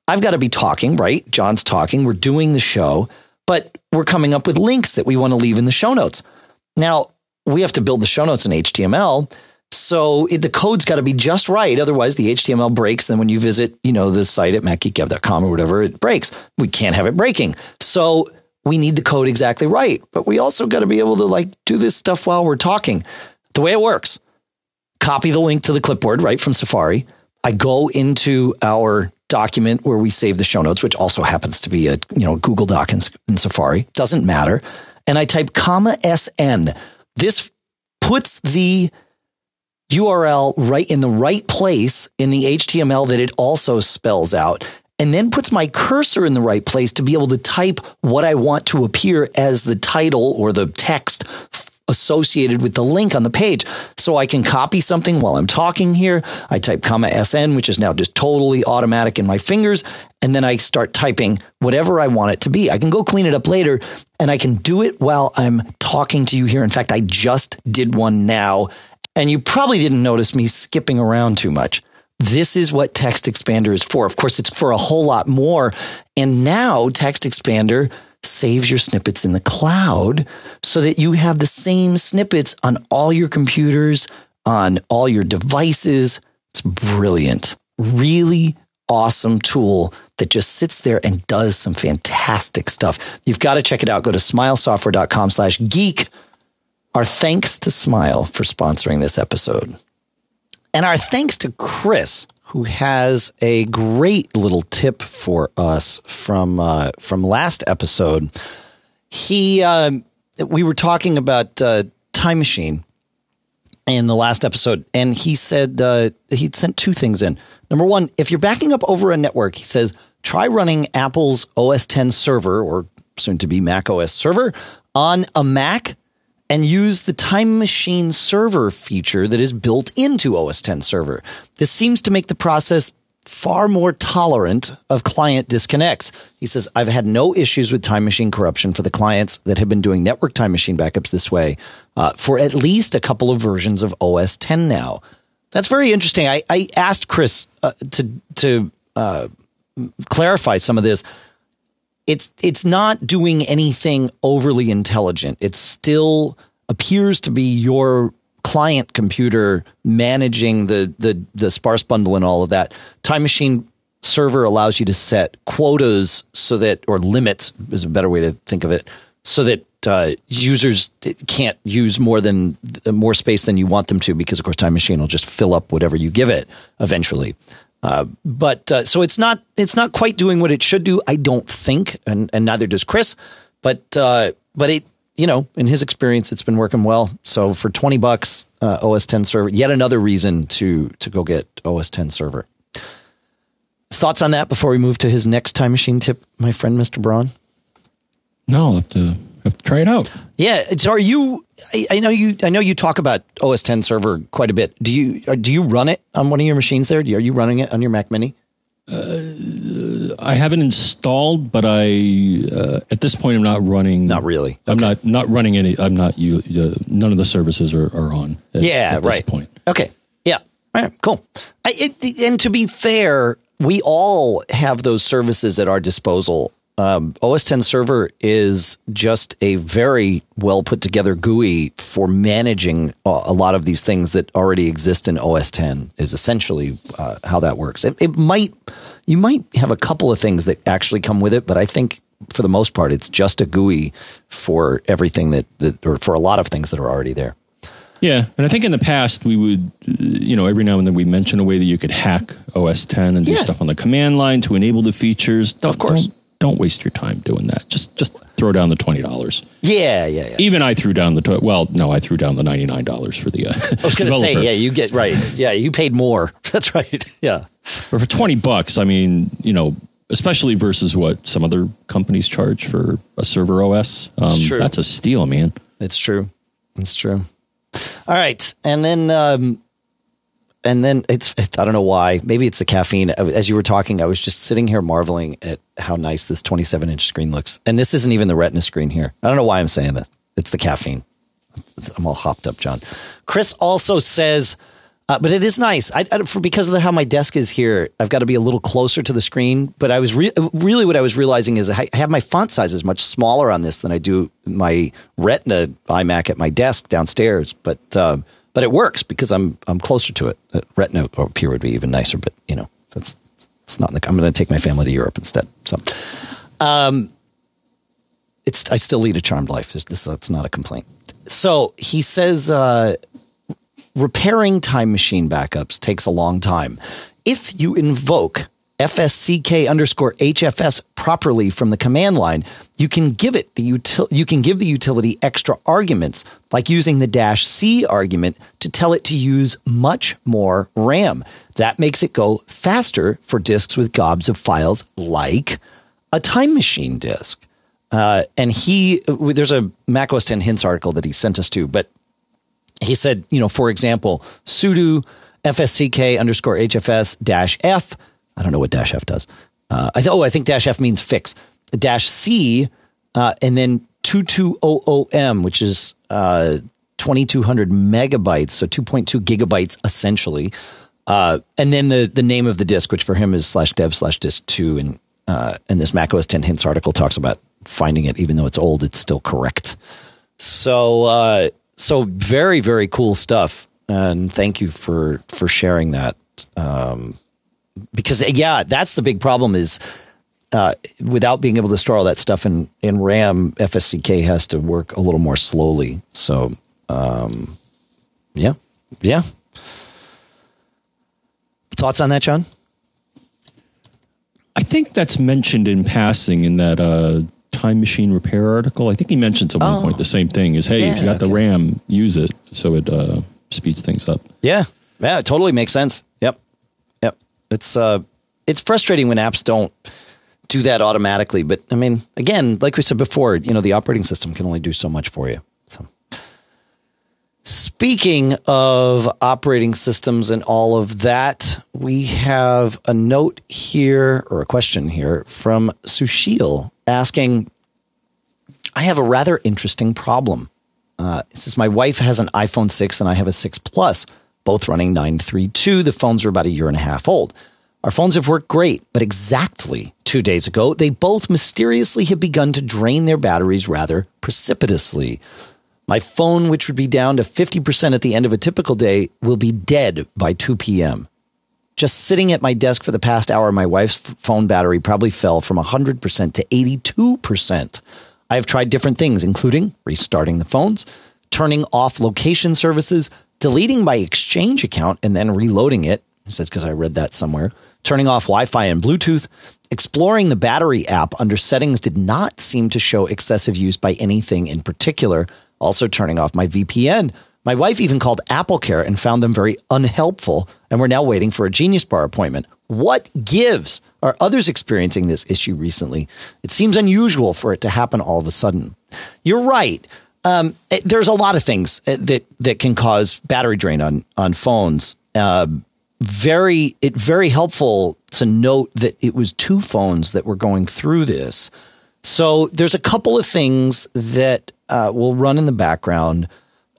I've got to be talking, right? John's talking. We're doing the show, but we're coming up with links that we want to leave in the show notes. Now, we have to build the show notes in HTML. So the code's got to be just right. Otherwise, the HTML breaks. Then when you visit, you know, the site at macgeekgab.com or whatever, it breaks. We can't have it breaking. So we need the code exactly right. But we also got to be able to, like, do this stuff while we're talking. The way it works: copy the link to the clipboard right from Safari. I go into our document where we save the show notes, which also happens to be a, you know, Google Doc in Safari. Doesn't matter. And I type $SN. This puts the URL right in the right place in the HTML that it also spells out, and then puts my cursor in the right place to be able to type what I want to appear as the title or the text associated with the link on the page. So I can copy something while I'm talking here. I type $SN, which is now just totally automatic in my fingers. And then I start typing whatever I want it to be. I can go clean it up later, and I can do it while I'm talking to you here. In fact, I just did one now. And you probably didn't notice me skipping around too much. This is what Text Expander is for. Of course, it's for a whole lot more. And now Text Expander saves your snippets in the cloud so that you have the same snippets on all your computers, on all your devices. It's brilliant. Really awesome tool that just sits there and does some fantastic stuff. You've got to check it out. Go to smilesoftware.com/geek. Our thanks to Smile for sponsoring this episode. And our thanks to Chris, who has a great little tip for us from last episode. We were talking about Time Machine in the last episode, and he said he'd sent 2 things in. Number 1, if you're backing up over a network, he says, try running Apple's OS 10 server, or soon to be Mac OS server, on a Mac, and use the Time Machine server feature that is built into OS 10 server. This seems to make the process far more tolerant of client disconnects. He says, I've had no issues with Time Machine corruption for the clients that have been doing network Time Machine backups this way for at least a couple of versions of OS 10 now. That's very interesting. I asked Chris to clarify some of this. It's not doing anything overly intelligent. It still appears to be your client computer managing the sparse bundle and all of that. Time Machine server allows you to set quotas so that, or limits is a better way to think of it, so that users can't use more space than you want them to, because of course Time Machine will just fill up whatever you give it eventually. So it's not quite doing what it should do, I don't think, and neither does Chris. But it, you know, in his experience, it's been working well. So for $20, OS 10 server, yet another reason to go get OS 10 server. Thoughts on that before we move to his next Time Machine tip, my friend, Mr. Braun? No, I'll have to try it out. Yeah. So are you, I know you talk about OS 10 server quite a bit. Do you run it on one of your machines there? Are you running it on your Mac Mini? I haven't installed, but I at this point I'm not running. Not really. Okay. I'm not running any. I'm not. None of the services are on. At this point. Okay. Yeah. All right. Cool. And to be fair, we all have those services at our disposal. OS 10 Server is just a very well put together GUI for managing a lot of these things that already exist in OS 10 is essentially how that works. You might have a couple of things that actually come with it, but I think for the most part, it's just a GUI for everything or for a lot of things that are already there. Yeah, and I think in the past we would, every now and then we mention a way that you could hack OS 10 and do stuff on the command line to enable the features. Of course. Don't waste your time doing that. Just throw down the $20. Yeah. Even I threw down I threw down the $99 for the I was going to say, yeah, you get right. Yeah, you paid more. That's right. Yeah. But for $20, I mean, especially versus what some other companies charge for a server OS. That's a steal, man. It's true. All right. And then I don't know why, maybe it's the caffeine. As you were talking, I was just sitting here marveling at how nice this 27-inch screen looks. And this isn't even the retina screen here. I don't know why I'm saying that. It's the caffeine. I'm all hopped up, John. Chris also says, but it is nice. Because of how my desk is here, I've got to be a little closer to the screen. But I was really what I was realizing is I have my font sizes much smaller on this than I do my retina iMac at my desk downstairs. But it works because I'm closer to it. Retina or Pier would be even nicer, but that's not. I'm going to take my family to Europe instead. So, I still lead a charmed life. That's not a complaint. So he says, repairing Time Machine backups takes a long time. If you invoke FSCK_HFS properly from the command line, you can give it the utility extra arguments, like using the -C argument to tell it to use much more RAM. That makes it go faster for disks with gobs of files, like a Time Machine disk. There's a macOS 10 hints article that he sent us to, but he said, for example, sudo FSCK_HFS -F. I don't know what -F does. I think -F means fix. -C, and then 2200M, which is 2200 megabytes, so 2.2 gigabytes essentially. And then the name of the disk, which for him is /dev/disk2, and this macOS 10 hints article talks about finding it, even though it's old, it's still correct. So very, very cool stuff, and thank you for sharing that. Because that's the big problem is without being able to store all that stuff in RAM, FSCK has to work a little more slowly. So, yeah. Thoughts on that, John? I think that's mentioned in passing in that Time Machine repair article. I think he mentions at one point the same thing is, hey, if you got the RAM, use it so it speeds things up. Yeah, it totally makes sense. It's frustrating when apps don't do that automatically. But I mean, again, like we said before, the operating system can only do so much for you. So, speaking of operating systems and all of that, we have a note here or a question here from Sushil asking, I have a rather interesting problem. It says my wife has an iPhone 6 and I have a 6 Plus. Both running 932. The phones are about 1.5 years old. Our phones have worked great, but exactly 2 days ago, they both mysteriously had begun to drain their batteries rather precipitously. My phone, which would be down to 50% at the end of a typical day, will be dead by 2 p.m. Just sitting at my desk for the past hour, my wife's phone battery probably fell from 100% to 82%. I have tried different things, including restarting the phones, turning off location services, deleting my Exchange account and then reloading it. It says because I read that somewhere. Turning off Wi-Fi and Bluetooth. Exploring the battery app under settings did not seem to show excessive use by anything in particular. Also turning off my VPN. My wife even called AppleCare and found them very unhelpful, and we're now waiting for a Genius Bar appointment. What gives? Are others experiencing this issue recently? It seems unusual for it to happen all of a sudden. You're right. There's a lot of things that can cause battery drain on phones. Very helpful to note that it was two phones that were going through this. So there's a couple of things that will run in the background.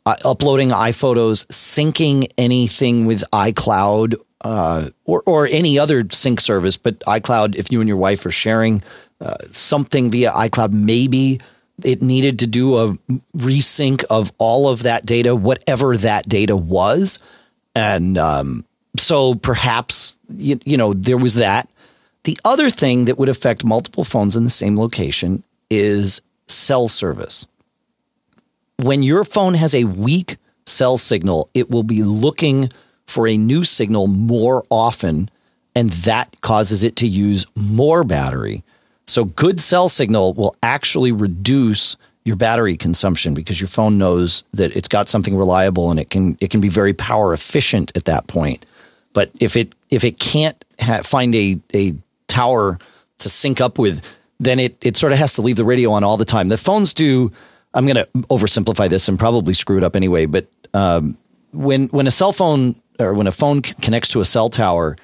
Uploading iPhotos, syncing anything with iCloud or any other sync service, but iCloud, if you and your wife are sharing something via iCloud, maybe it needed to do a resync of all of that data, whatever that data was. And so perhaps, you know, there was that. The other thing that would affect multiple phones in the same location is cell service. When your phone has a weak cell signal, it will be looking for a new signal more often, and that causes it to use more battery. So good cell signal will actually reduce your battery consumption because your phone knows that it's got something reliable and it can be very power efficient at that point. But if it can't find a tower to sync up with, then it sort of has to leave the radio on all the time. The phones do. I'm going to oversimplify this and probably screw it up anyway. But when a cell phone or when a phone connects to a cell tower,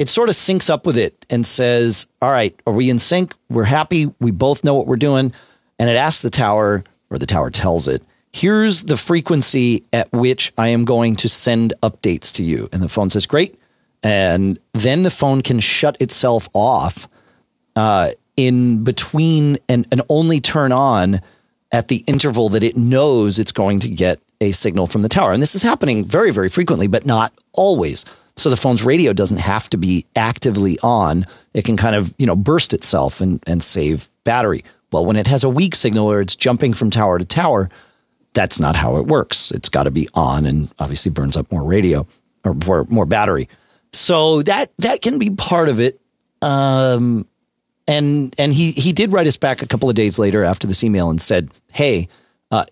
it sort of syncs up with it and says, all right, are we in sync? We're happy. We both know what we're doing. And it asks the tower, or the tower tells it, here's the frequency at which I am going to send updates to you. And the phone says, great. And then the phone can shut itself off in between and only turn on at the interval that it knows it's going to get a signal from the tower. And this is happening very, very frequently, but not always. So the phone's radio doesn't have to be actively on. It can kind of, burst itself and save battery. Well, when it has a weak signal or it's jumping from tower to tower, that's not how it works. It's got to be on and obviously burns up more radio or more battery. So that can be part of it. And he did write us back a couple of days later after this email and said, hey,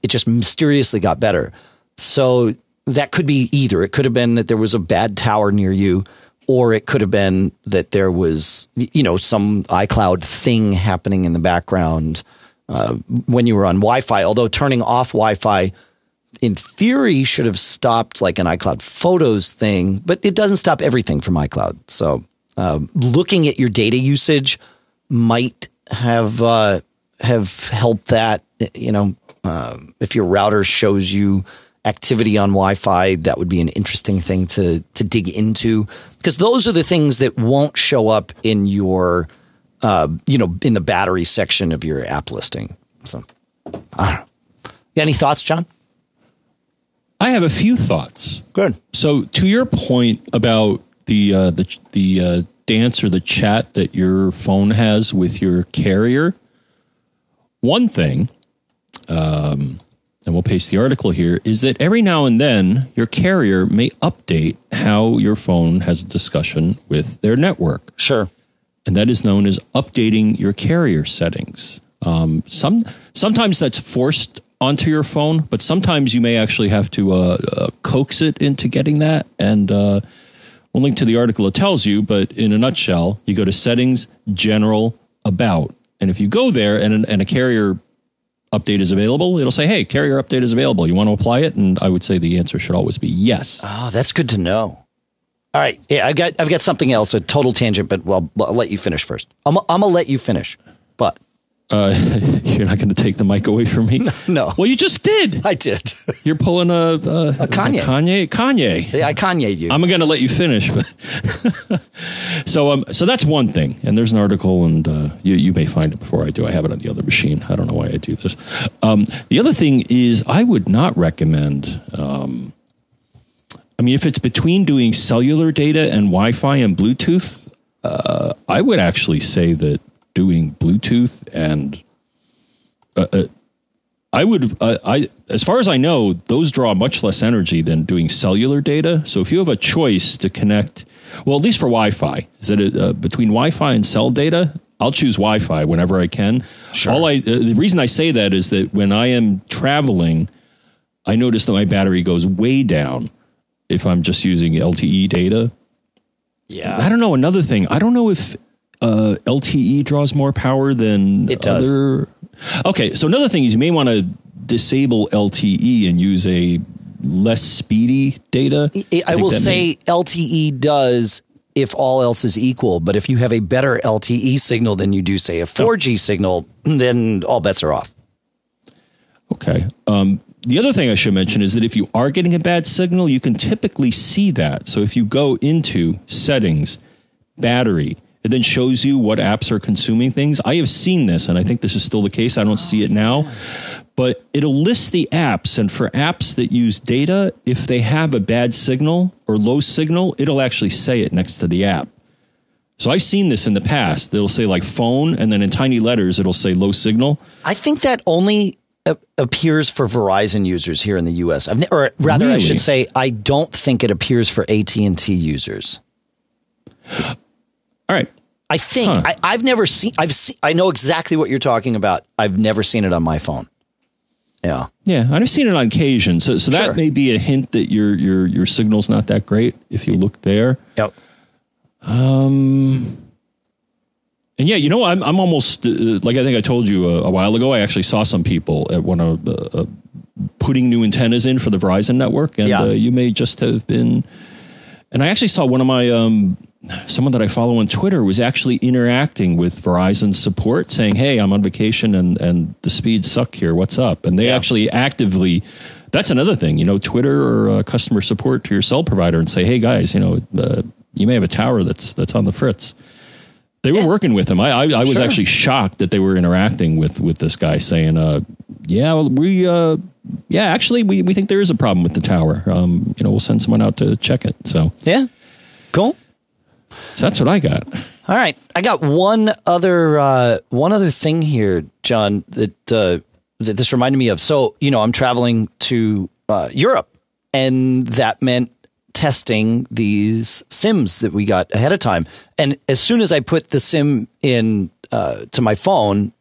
it just mysteriously got better. So that could be either. It could have been that there was a bad tower near you, or it could have been that there was, some iCloud thing happening in the background when you were on Wi-Fi. Although turning off Wi-Fi in theory should have stopped like an iCloud Photos thing, but it doesn't stop everything from iCloud. So looking at your data usage might have helped that, if your router shows you activity on Wi-Fi, that would be an interesting thing to dig into, because those are the things that won't show up in your, in the battery section of your app listing. So I don't know. Any thoughts, John? I have a few thoughts. Good. So to your point about the dance or the chat that your phone has with your carrier. One thing, and we'll paste the article here, is that every now and then your carrier may update how your phone has a discussion with their network. Sure. And that is known as updating your carrier settings. Sometimes that's forced onto your phone, but sometimes you may actually have to coax it into getting that. And we'll link to the article it tells you, but in a nutshell, you go to Settings, General, About. And if you go there and a carrier update is available, it'll say, hey, carrier update is available. You want to apply it? And I would say the answer should always be yes. Oh, that's good to know. All right. Yeah, I've got something else, a total tangent, but I'll let you finish first. I'm going to let you finish, but... you're not going to take the mic away from me? No. Well, you just did. I did. You're pulling a Kanye. Kanye. Yeah, I Kanye you. I'm going to let you finish. But so that's one thing. And there's an article, and you may find it before I do. I have it on the other machine. I don't know why I do this. The other thing is I would not recommend I mean, if it's between doing cellular data and Wi-Fi and Bluetooth, I would actually say that doing Bluetooth and I as far as I know, those draw much less energy than doing cellular data. So if you have a choice to connect, well, at least for Wi-Fi, is that between Wi-Fi and cell data, I'll choose Wi-Fi whenever I can. Sure. The reason I say that is that when I am traveling, I notice that my battery goes way down if I'm just using LTE data. Yeah. I don't know. Another thing, I don't know if LTE draws more power than it does. Okay, so another thing is you may want to disable LTE and use a less speedy data. I will say LTE does if all else is equal, but if you have a better LTE signal than you do, say, a 4G signal, then all bets are off. Okay. The other thing I should mention is that if you are getting a bad signal, you can typically see that. So if you go into settings, battery, it then shows you what apps are consuming things. I have seen this, and I think this is still the case. I don't see it now, but it'll list the apps. And for apps that use data, if they have a bad signal or low signal, it'll actually say it next to the app. So I've seen this in the past. It'll say like phone, and then in tiny letters, it'll say low signal. I think that only appears for Verizon users here in the U.S. I should say, I don't think it appears for AT&T users. All right. I think I've never seen. I know exactly what you're talking about. I've never seen it on my phone. Yeah. Yeah. I've seen it on occasion. So that may be a hint that your signal's not that great if you look there. Yep. And yeah, you know, I'm almost like I think I told you a while ago, I actually saw some people at one of the putting new antennas in for the Verizon network. And you may just have been. And I actually saw one of my someone that I follow on Twitter was actually interacting with Verizon support saying, hey, I'm on vacation and the speeds suck here. What's up? And they actually actively, that's another thing, you know, Twitter or customer support to your cell provider and say, hey guys, you know, you may have a tower that's on the fritz. They were working with him. I was actually shocked that they were interacting with this guy saying, we think there is a problem with the tower. You know, we'll send someone out to check it. So yeah, cool. So that's what I got. All right. I got one other thing here, John, that this reminded me of. So, you know, I'm traveling to Europe, and that meant testing these SIMs that we got ahead of time. And as soon as I put the SIM in to my phone,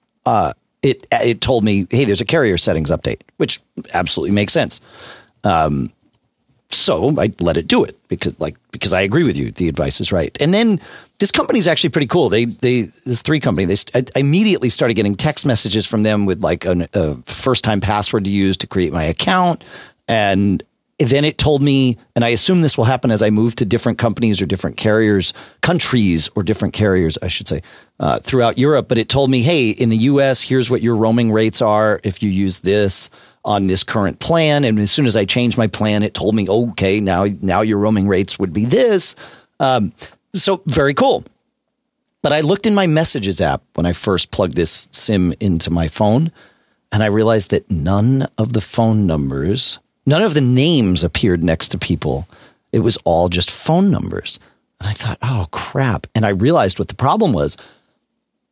it told me, hey, there's a carrier settings update, which absolutely makes sense. So I let it do it because I agree with you. The advice is right. And then this company is actually pretty cool. This Three company, I immediately started getting text messages from them with like a first time password to use to create my account. And then it told me, and I assume this will happen as I move to different companies or different carriers, countries or different carriers, I should say, throughout Europe. But it told me, hey, in the US, here's what your roaming rates are if you use this on this current plan. And as soon as I changed my plan, it told me, okay, now your roaming rates would be this. So very cool. But I looked in my messages app when I first plugged this SIM into my phone, and I realized that none of the names appeared next to people. It was all just phone numbers. And I thought, oh crap. And I realized what the problem was.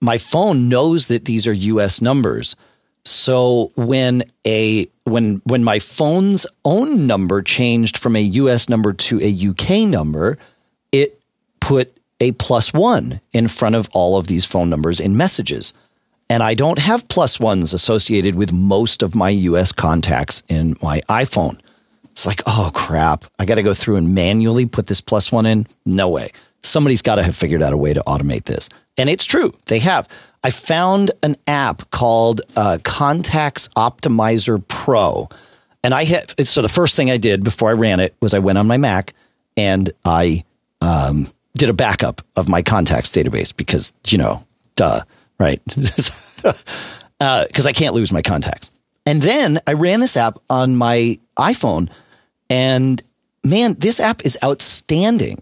My phone knows that these are US numbers. So when my phone's own number changed from a US number to a UK number, it put a +1 in front of all of these phone numbers in messages. And I don't have +1s associated with most of my US contacts in my iPhone. It's like, oh crap, I got to go through and manually put this +1 in. No way. Somebody's got to have figured out a way to automate this. And it's true. They have. I found an app called Contacts Optimizer Pro. And so the first thing I did before I ran it was I went on my Mac and I did a backup of my contacts database because, you know, duh, right? Because I can't lose my contacts. And then I ran this app on my iPhone, and man, this app is outstanding.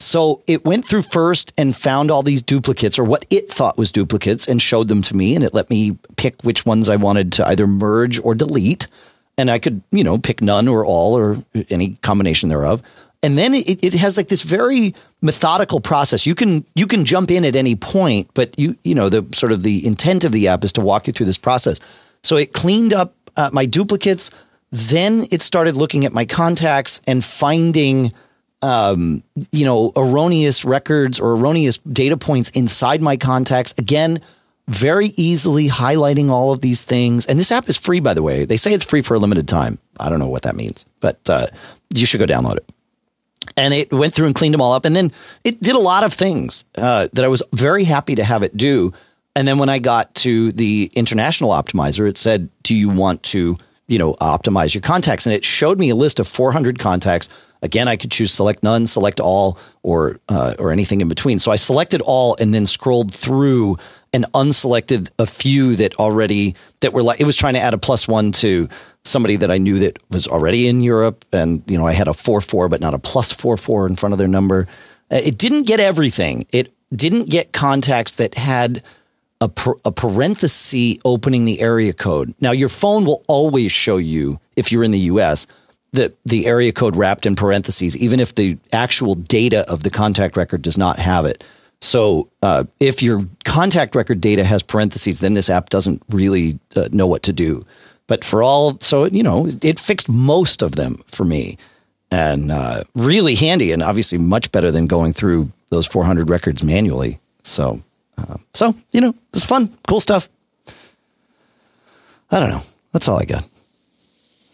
So it went through first and found all these duplicates, or what it thought was duplicates, and showed them to me, and it let me pick which ones I wanted to either merge or delete. And I could, you know, pick none or all or any combination thereof. And then it has like this very methodical process. You can jump in at any point, but you know, the sort of the intent of the app is to walk you through this process. So it cleaned up my duplicates. Then it started looking at my contacts and finding, you know, erroneous records or erroneous data points inside my contacts. Again, very easily highlighting all of these things. And this app is free, by the way. They say it's free for a limited time. I don't know what that means, but you should go download it. And it went through and cleaned them all up. And then it did a lot of things that I was very happy to have it do. And then when I got to the international optimizer, it said, do you want to, you know, optimize your contacts? And it showed me a list of 400 contacts. Again, I could choose select none, select all, or anything in between. So I selected all and then scrolled through and unselected a few that were like, it was trying to add a +1 to somebody that I knew that was already in Europe. And, you know, I had a 4-4, but not a +4-4 in front of their number. It didn't get everything. It didn't get contacts that had a parenthesis opening the area code. Now, your phone will always show you, if you're in the US, the area code wrapped in parentheses, even if the actual data of the contact record does not have it. So if your contact record data has parentheses, then this app doesn't really know what to do. But so, you know, it fixed most of them for me, and really handy, and obviously much better than going through those 400 records manually. So, you know, it's fun, cool stuff. I don't know. That's all I got.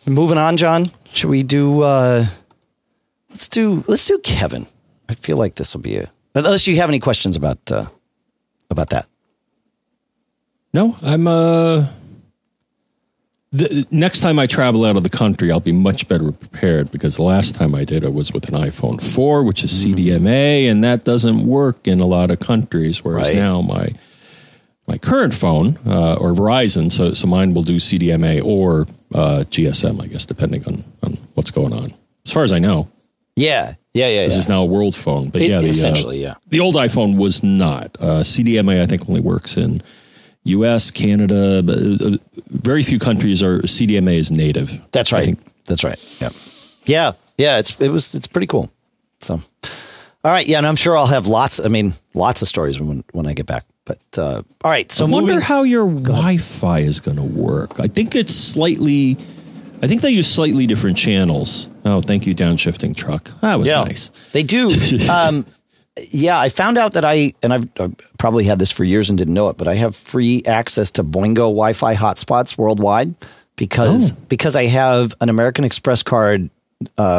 Moving on, John. Should we do? Let's do Kevin. I feel like this will be unless you have any questions about that. No, the next time I travel out of the country, I'll be much better prepared, because the last time I did it was with an iPhone 4, which is CDMA, and that doesn't work in a lot of countries. Whereas now my current phone or Verizon, so mine will do CDMA or GSM, I guess, depending on what's going on. As far as I know. Yeah. This is now a world phone, but essentially, the old iPhone was not. CDMA, I think, only works in U.S., Canada, but very few countries are CDMA is native. That's right. That's right. Yeah. It's pretty cool. So, all right. Yeah. And I'm sure I'll have lots of stories when I get back, but, all right. So I wonder how your Wi-Fi is going to work. I think I think they use slightly different channels. Oh, thank you. Downshifting truck. That was nice. They do. Yeah, I found out that I've probably had this for years and didn't know it, but I have free access to Boingo Wi-Fi hotspots worldwide because I have an American Express card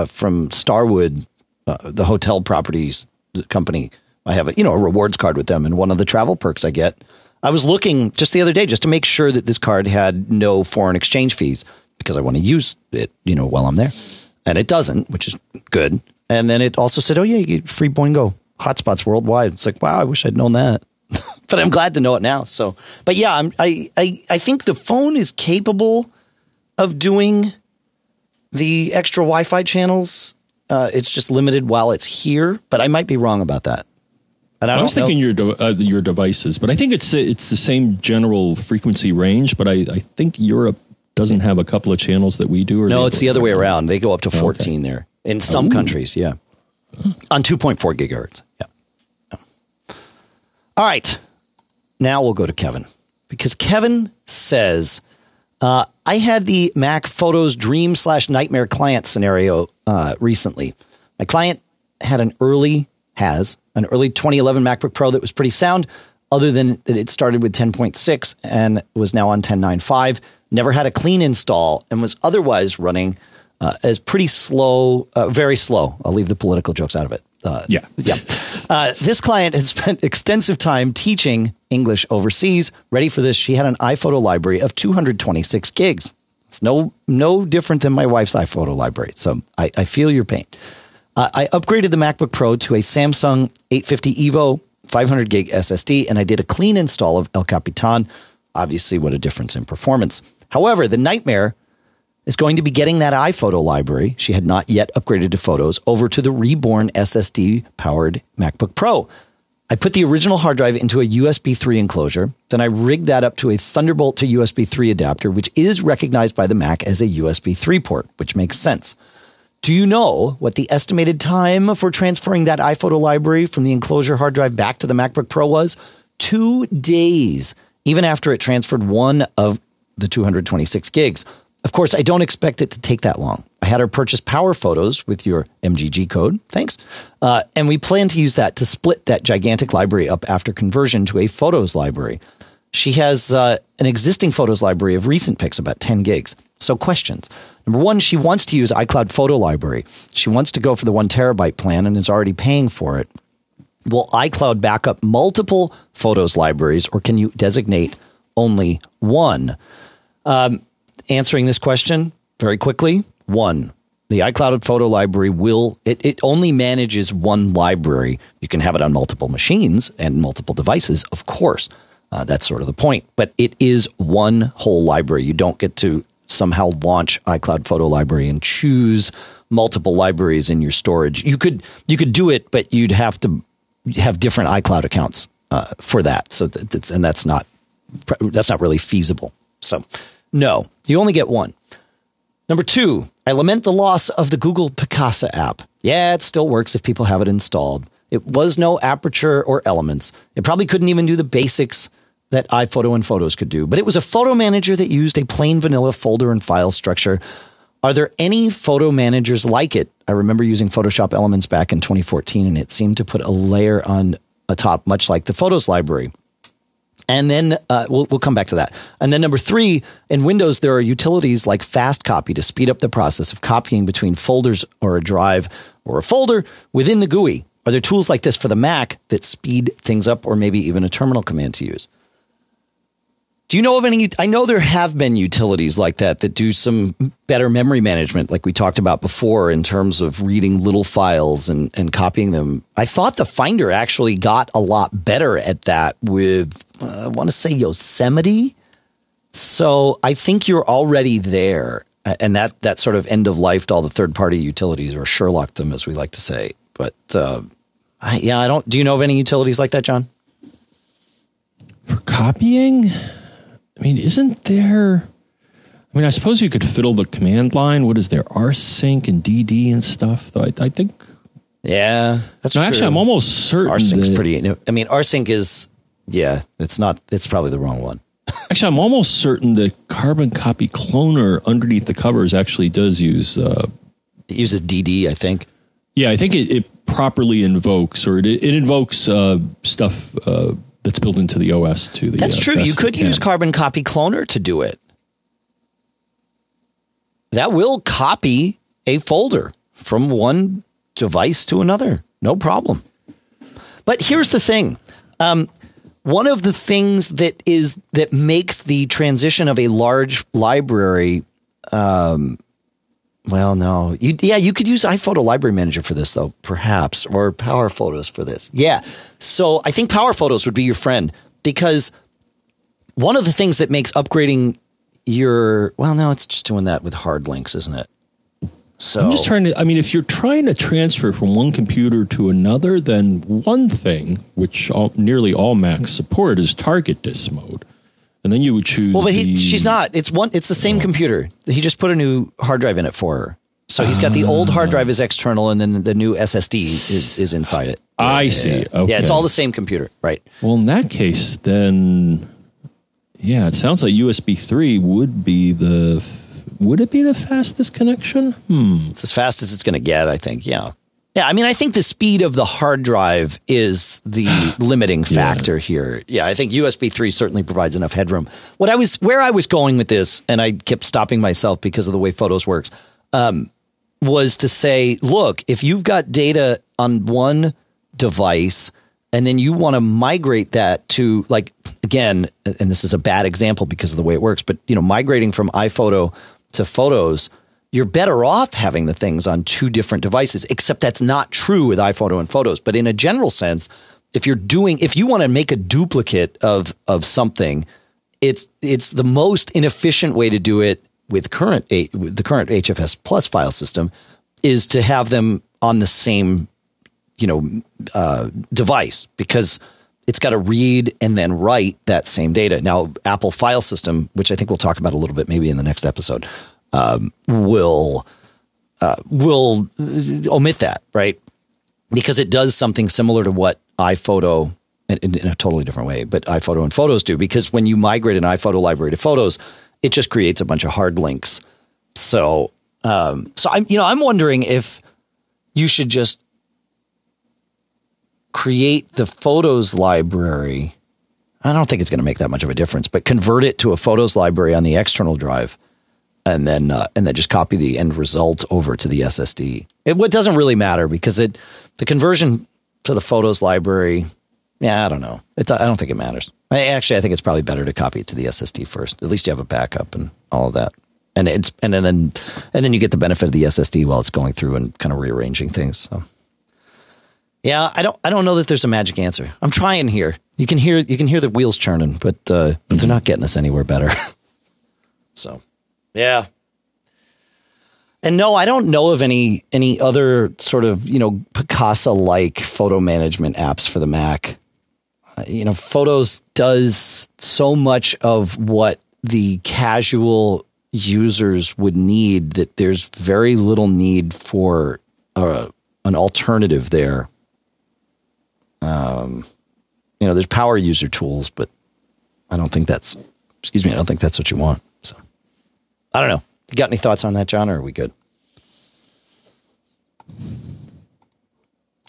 from Starwood, the hotel properties company. I have a rewards card with them, and one of the travel perks I get. I was looking just the other day just to make sure that this card had no foreign exchange fees, because I want to use it, while I'm there, and it doesn't, which is good. And then it also said, "Oh yeah, you get free Boingo hotspots worldwide." It's like, wow, I wish I'd known that, but I'm glad to know it now. So, but yeah, I think the phone is capable of doing the extra Wi-Fi channels. It's just limited while it's here, but I might be wrong about that. And I was thinking your devices, but I think it's the same general frequency range, but I think Europe doesn't have a couple of channels that we do. It's the other way around. They go up to 14 there in some countries. Yeah. On 2.4 gigahertz. Yeah. All right. Now we'll go to Kevin, because Kevin says, I had the Mac Photos dream /nightmare client scenario recently. My client had an early 2011 MacBook Pro that was pretty sound, other than that it started with 10.6 and was now on 10.9.5, never had a clean install, and was otherwise running as pretty slow, very slow. I'll leave the political jokes out of it. This client had spent extensive time teaching English overseas. Ready for this, she had an iPhoto library of 226 gigs. It's no different than my wife's iPhoto library. So I feel your pain. I upgraded the MacBook Pro to a Samsung 850 Evo 500 gig SSD, and I did a clean install of El Capitan. Obviously, what a difference in performance. However, the nightmare is going to be getting that iPhoto library, she had not yet upgraded to Photos, over to the reborn SSD-powered MacBook Pro. I put the original hard drive into a USB 3 enclosure. Then I rigged that up to a Thunderbolt to USB 3 adapter, which is recognized by the Mac as a USB 3 port, which makes sense. Do you know what the estimated time for transferring that iPhoto library from the enclosure hard drive back to the MacBook Pro was? 2 days, even after it transferred one of the 226 gigs. Of course, I don't expect it to take that long. I had her purchase Power Photos with your MGG code, thanks, and we plan to use that to split that gigantic library up after conversion to a Photos library. She has an existing Photos library of recent pics, about 10 gigs. So questions. Number one, she wants to use iCloud Photo Library. She wants to go for the 1 terabyte plan and is already paying for it. Will iCloud back up multiple Photos libraries, or can you designate only one? Answering this question very quickly, one. The iCloud Photo Library it only manages one library. You can have it on multiple machines and multiple devices, of course. That's sort of the point. But it is one whole library. You don't get to somehow launch iCloud Photo Library and choose multiple libraries in your storage. You could do it, but you'd have to have different iCloud accounts for that. So that's not really feasible. So no, you only get one. Number two, I lament the loss of the Google Picasa app. Yeah, it still works if people have it installed. It was no Aperture or Elements. It probably couldn't even do the basics that iPhoto and Photos could do, but it was a photo manager that used a plain vanilla folder and file structure. Are there any photo managers like it? I remember using Photoshop Elements back in 2014, and it seemed to put a layer on a top, much like the Photos library. And then we'll come back to that. And then number three, in Windows, there are utilities like Fast Copy to speed up the process of copying between folders or a drive or a folder within the GUI. Are there tools like this for the Mac that speed things up, or maybe even a terminal command to use? Do you know of any? I know there have been utilities like that do some better memory management, like we talked about before, in terms of reading little files and copying them. I thought the Finder actually got a lot better at that with, I want to say, Yosemite. So I think you're already there. And that sort of end of life to all the third-party utilities, or Sherlocked them, as we like to say. But I don't. Do you know of any utilities like that, John? For copying? I mean, isn't there... I mean, I suppose you could fiddle the command line. What is there? rsync and dd and stuff? Though I think... Yeah, that's true. Actually, I'm almost certain rsync's pretty... I mean, rsync is... Yeah, it's not... It's probably the wrong one. Actually, I'm almost certain the Carbon Copy Cloner underneath the covers actually does use... it uses dd, I think. Yeah, I think it properly invokes, or it invokes stuff... that's built into the OS to the... That's true. You could use Carbon Copy Cloner to do it. That will copy a folder from one device to another. No problem. But here's the thing. One of the things that makes the transition of a large library... well, no. You could use iPhoto Library Manager for this, though, perhaps, or Power Photos for this. Yeah. So I think Power Photos would be your friend, because one of the things that makes upgrading your... Well, no, it's just doing that with hard links, isn't it? So I'm just trying to... I mean, if you're trying to transfer from one computer to another, then one thing, which nearly all Macs support, is target disk mode. And then you would choose... Well, but she's not. It's the same computer. He just put a new hard drive in it for her. So he's got the old hard drive is external, and then the new SSD is inside it. I see. Okay. Yeah, it's all the same computer, right? Well, in that case, then... Yeah, it sounds like USB 3 would be the... Would it be the fastest connection? It's as fast as it's going to get, I think, yeah. Yeah, I mean, I think the speed of the hard drive is the limiting factor here. Yeah, I think USB 3 certainly provides enough headroom. Where I was going with this, and I kept stopping myself because of the way Photos works, was to say, look, if you've got data on one device and then you want to migrate that to, like, again, and this is a bad example because of the way it works, but, you know, migrating from iPhoto to Photos, you're better off having the things on two different devices, except that's not true with iPhoto and Photos. But in a general sense, if you want to make a duplicate of something, it's the most inefficient way to do it with the current HFS Plus file system is to have them on the same device, because it's got to read and then write that same data. Now, Apple file system, which I think we'll talk about a little bit maybe in the next episode, will omit that, right? Because it does something similar to what iPhoto, in a totally different way, but iPhoto and Photos do, because when you migrate an iPhoto library to Photos, it just creates a bunch of hard links. So, I'm wondering if you should just create the Photos library. I don't think it's going to make that much of a difference, but convert it to a Photos library on the external drive, and then just copy the end result over to the SSD. It doesn't really matter, because the conversion to the Photos library, yeah, I don't know. I don't think it matters. I think it's probably better to copy it to the SSD first. At least you have a backup and all of that. And then you get the benefit of the SSD while it's going through and kind of rearranging things. So, yeah, I don't know that there's a magic answer. I'm trying here. You can hear the wheels churning, but they're not getting us anywhere better. So, yeah. And no, I don't know of any other sort of, Picasa-like photo management apps for the Mac. Photos does so much of what the casual users would need that there's very little need for an alternative there. There's power user tools, but I don't think that's what you want. So I don't know. You got any thoughts on that, John, or are we good?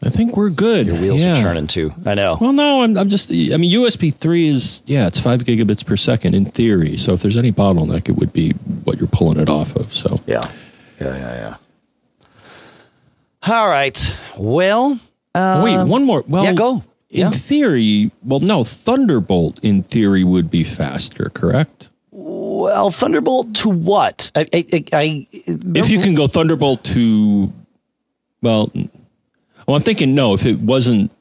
I think we're good. Your wheels are churning too. I know. Well, no, I mean, USB 3 is, it's 5 gigabits per second in theory. So if there's any bottleneck, it would be what you're pulling it off of. So yeah. All right. Well, wait, one more. Well, yeah, go. In theory, well, no, Thunderbolt in theory would be faster, correct? Well, Thunderbolt to what? If you can go Thunderbolt to, well, I'm thinking, no, if it wasn't,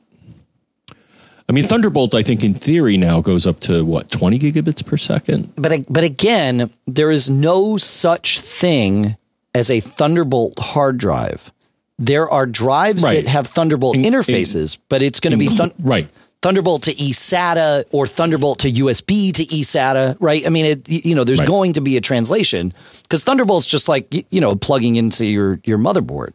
I mean, Thunderbolt, I think in theory now goes up to what, 20 gigabits per second? But again, there is no such thing as a Thunderbolt hard drive. There are drives that have Thunderbolt interfaces, but it's going to be Thunderbolt to eSATA or Thunderbolt to USB to eSATA, right? I mean, there's going to be a translation, because Thunderbolt's just like, plugging into your motherboard.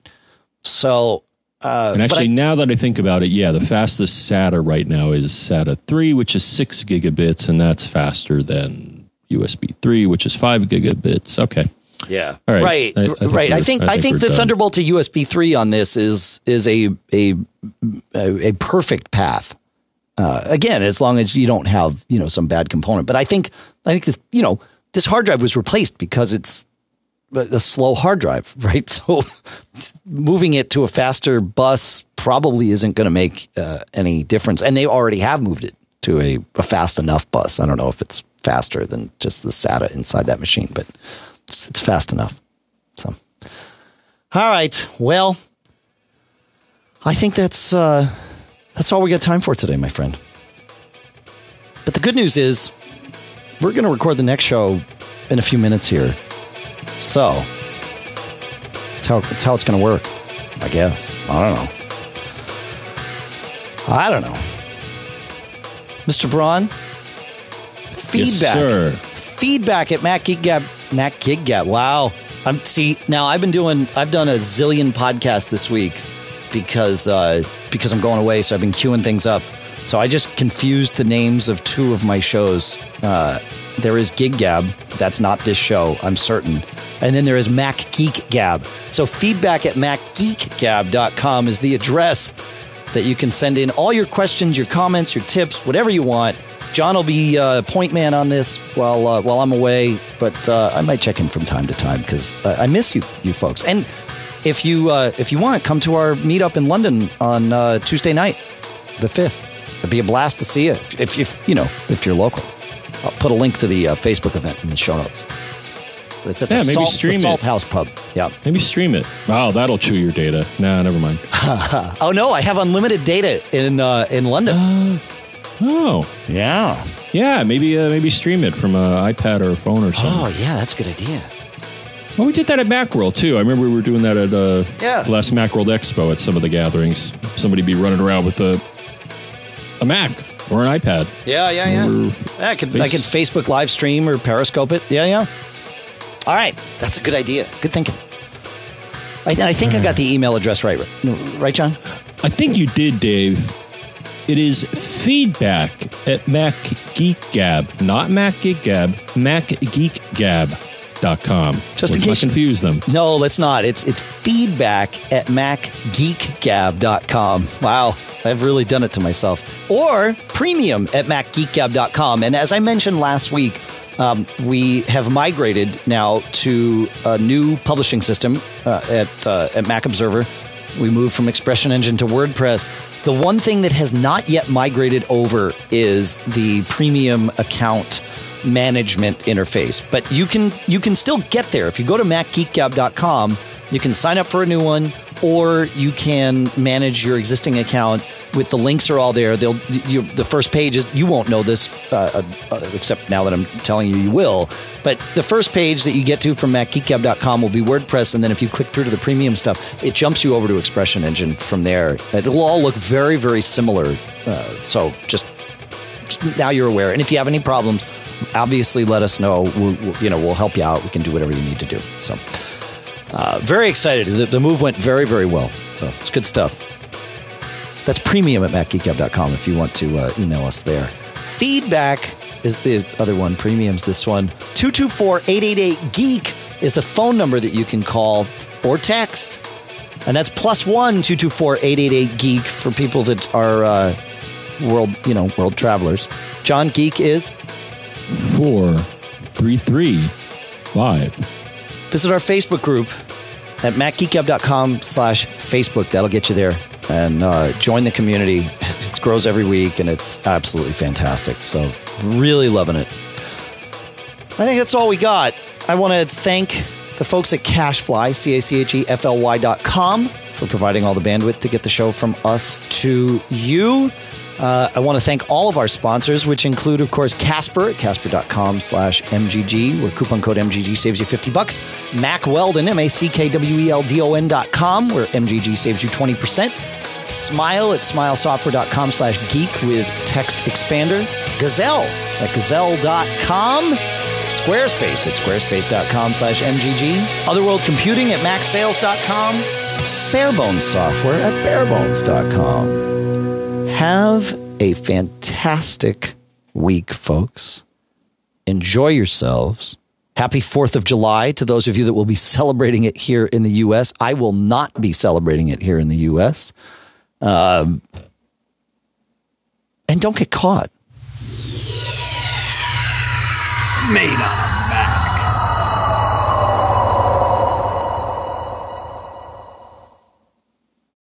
So. And actually, now that I think about it, the fastest SATA right now is SATA 3, which is 6 gigabits, and that's faster than USB 3, which is 5 gigabits. Okay. Yeah. All right. Right. I think the done. Thunderbolt to USB 3 on this is a perfect path. Again, as long as you don't have, some bad component. But I think this, this hard drive was replaced because it's a slow hard drive, right? So moving it to a faster bus probably isn't going to make any difference. And they already have moved it to a fast enough bus. I don't know if it's faster than just the SATA inside that machine, but it's fast enough. So, all right. Well, I think that's all we got time for today, my friend. But the good news is we're going to record the next show in a few minutes here. So that's how it's going to work, I guess. I don't know. Mr. Braun, feedback. Yes, sir. Feedback at Mac Geek Gab. Wow. I've done a zillion podcasts this week because I'm going away, so I've been queuing things up. So I just confused the names of two of my shows. There is Gig Gab. That's not this show, I'm certain. And then there is Mac Geek Gab. So feedback at MacGeekGab.com is the address that you can send in all your questions, your comments, your tips, whatever you want. John will be point man on this while I'm away, but I might check in from time to time because I miss you folks. And if you want, come to our meetup in London on Tuesday night, the 5th. It'd be a blast to see you if you're local. I'll put a link to the Facebook event in the show notes. It's at the Salt House Pub. Yeah, maybe stream it. Wow, that'll chew your data. No, never mind. Oh no, I have unlimited data in London. Oh yeah. Maybe stream it from an iPad or a phone or something. Oh yeah, that's a good idea. Well, we did that at Macworld, too. I remember we were doing that at the last Macworld Expo at some of the gatherings. Somebody be running around with a Mac or an iPad. Yeah. I could Facebook live stream or Periscope it. Yeah. All right. That's a good idea. Good thinking. I think I got the email address right, John? I think you did, Dave. It is feedback@MacGeekGab, not Mac Geek Gab, MacGeekGab.com. Just in case you confuse them. No, let's not. It's feedback@MacGeekGab.com. Wow, I've really done it to myself. Or premium@MacGeekGab.com. And as I mentioned last week, we have migrated now to a new publishing system at Mac Observer. We moved from Expression Engine to WordPress. The one thing that has not yet migrated over is the premium account management interface. But you can still get there. If you go to MacGeekGab.com, you can sign up for a new one, or you can manage your existing account. With the links are all there. The first page is, you won't know this, except now that I'm telling you, you will. But the first page that you get to from MacGeekGab.com will be WordPress. And then if you click through to the premium stuff, it jumps you over to Expression Engine from there. It'll all look very, very similar. So just now you're aware. And if you have any problems, obviously let us know. We'll help you out. We can do whatever you need to do. So very excited. The move went very, very well. So it's good stuff. That's premium@MacGeekGab.com if you want to email us there. Feedback is the other one. Premium's this one. 224-888-GEEK is the phone number that you can call or text. And that's +1 224-888-GEEK for people that are world travelers. John, Geek is? 4335. Visit our Facebook group at MacGeekGab.com/Facebook. That'll get you there. And join the community. It grows every week, and it's absolutely fantastic. So really loving it. I think that's all we got. I want to thank the folks at CacheFly, CACHEFLY.com, for providing all the bandwidth to get the show from us to you. I want to thank all of our sponsors, which include, of course, Casper at Casper.com/MGG, where coupon code MGG saves you $50. Mack Weldon, MACKWELDON.com, where MGG saves you 20%. Smile at smilesoftware.com/geek with Text Expander. Gazelle at gazelle.com. Squarespace at squarespace.com/MGG. Otherworld Computing at maxsales.com. Barebones Software at barebones.com. Have a fantastic week, folks. Enjoy yourselves. Happy 4th of July to those of you that will be celebrating it here in the U.S. I will not be celebrating it here in the U.S. And don't get caught. Made up.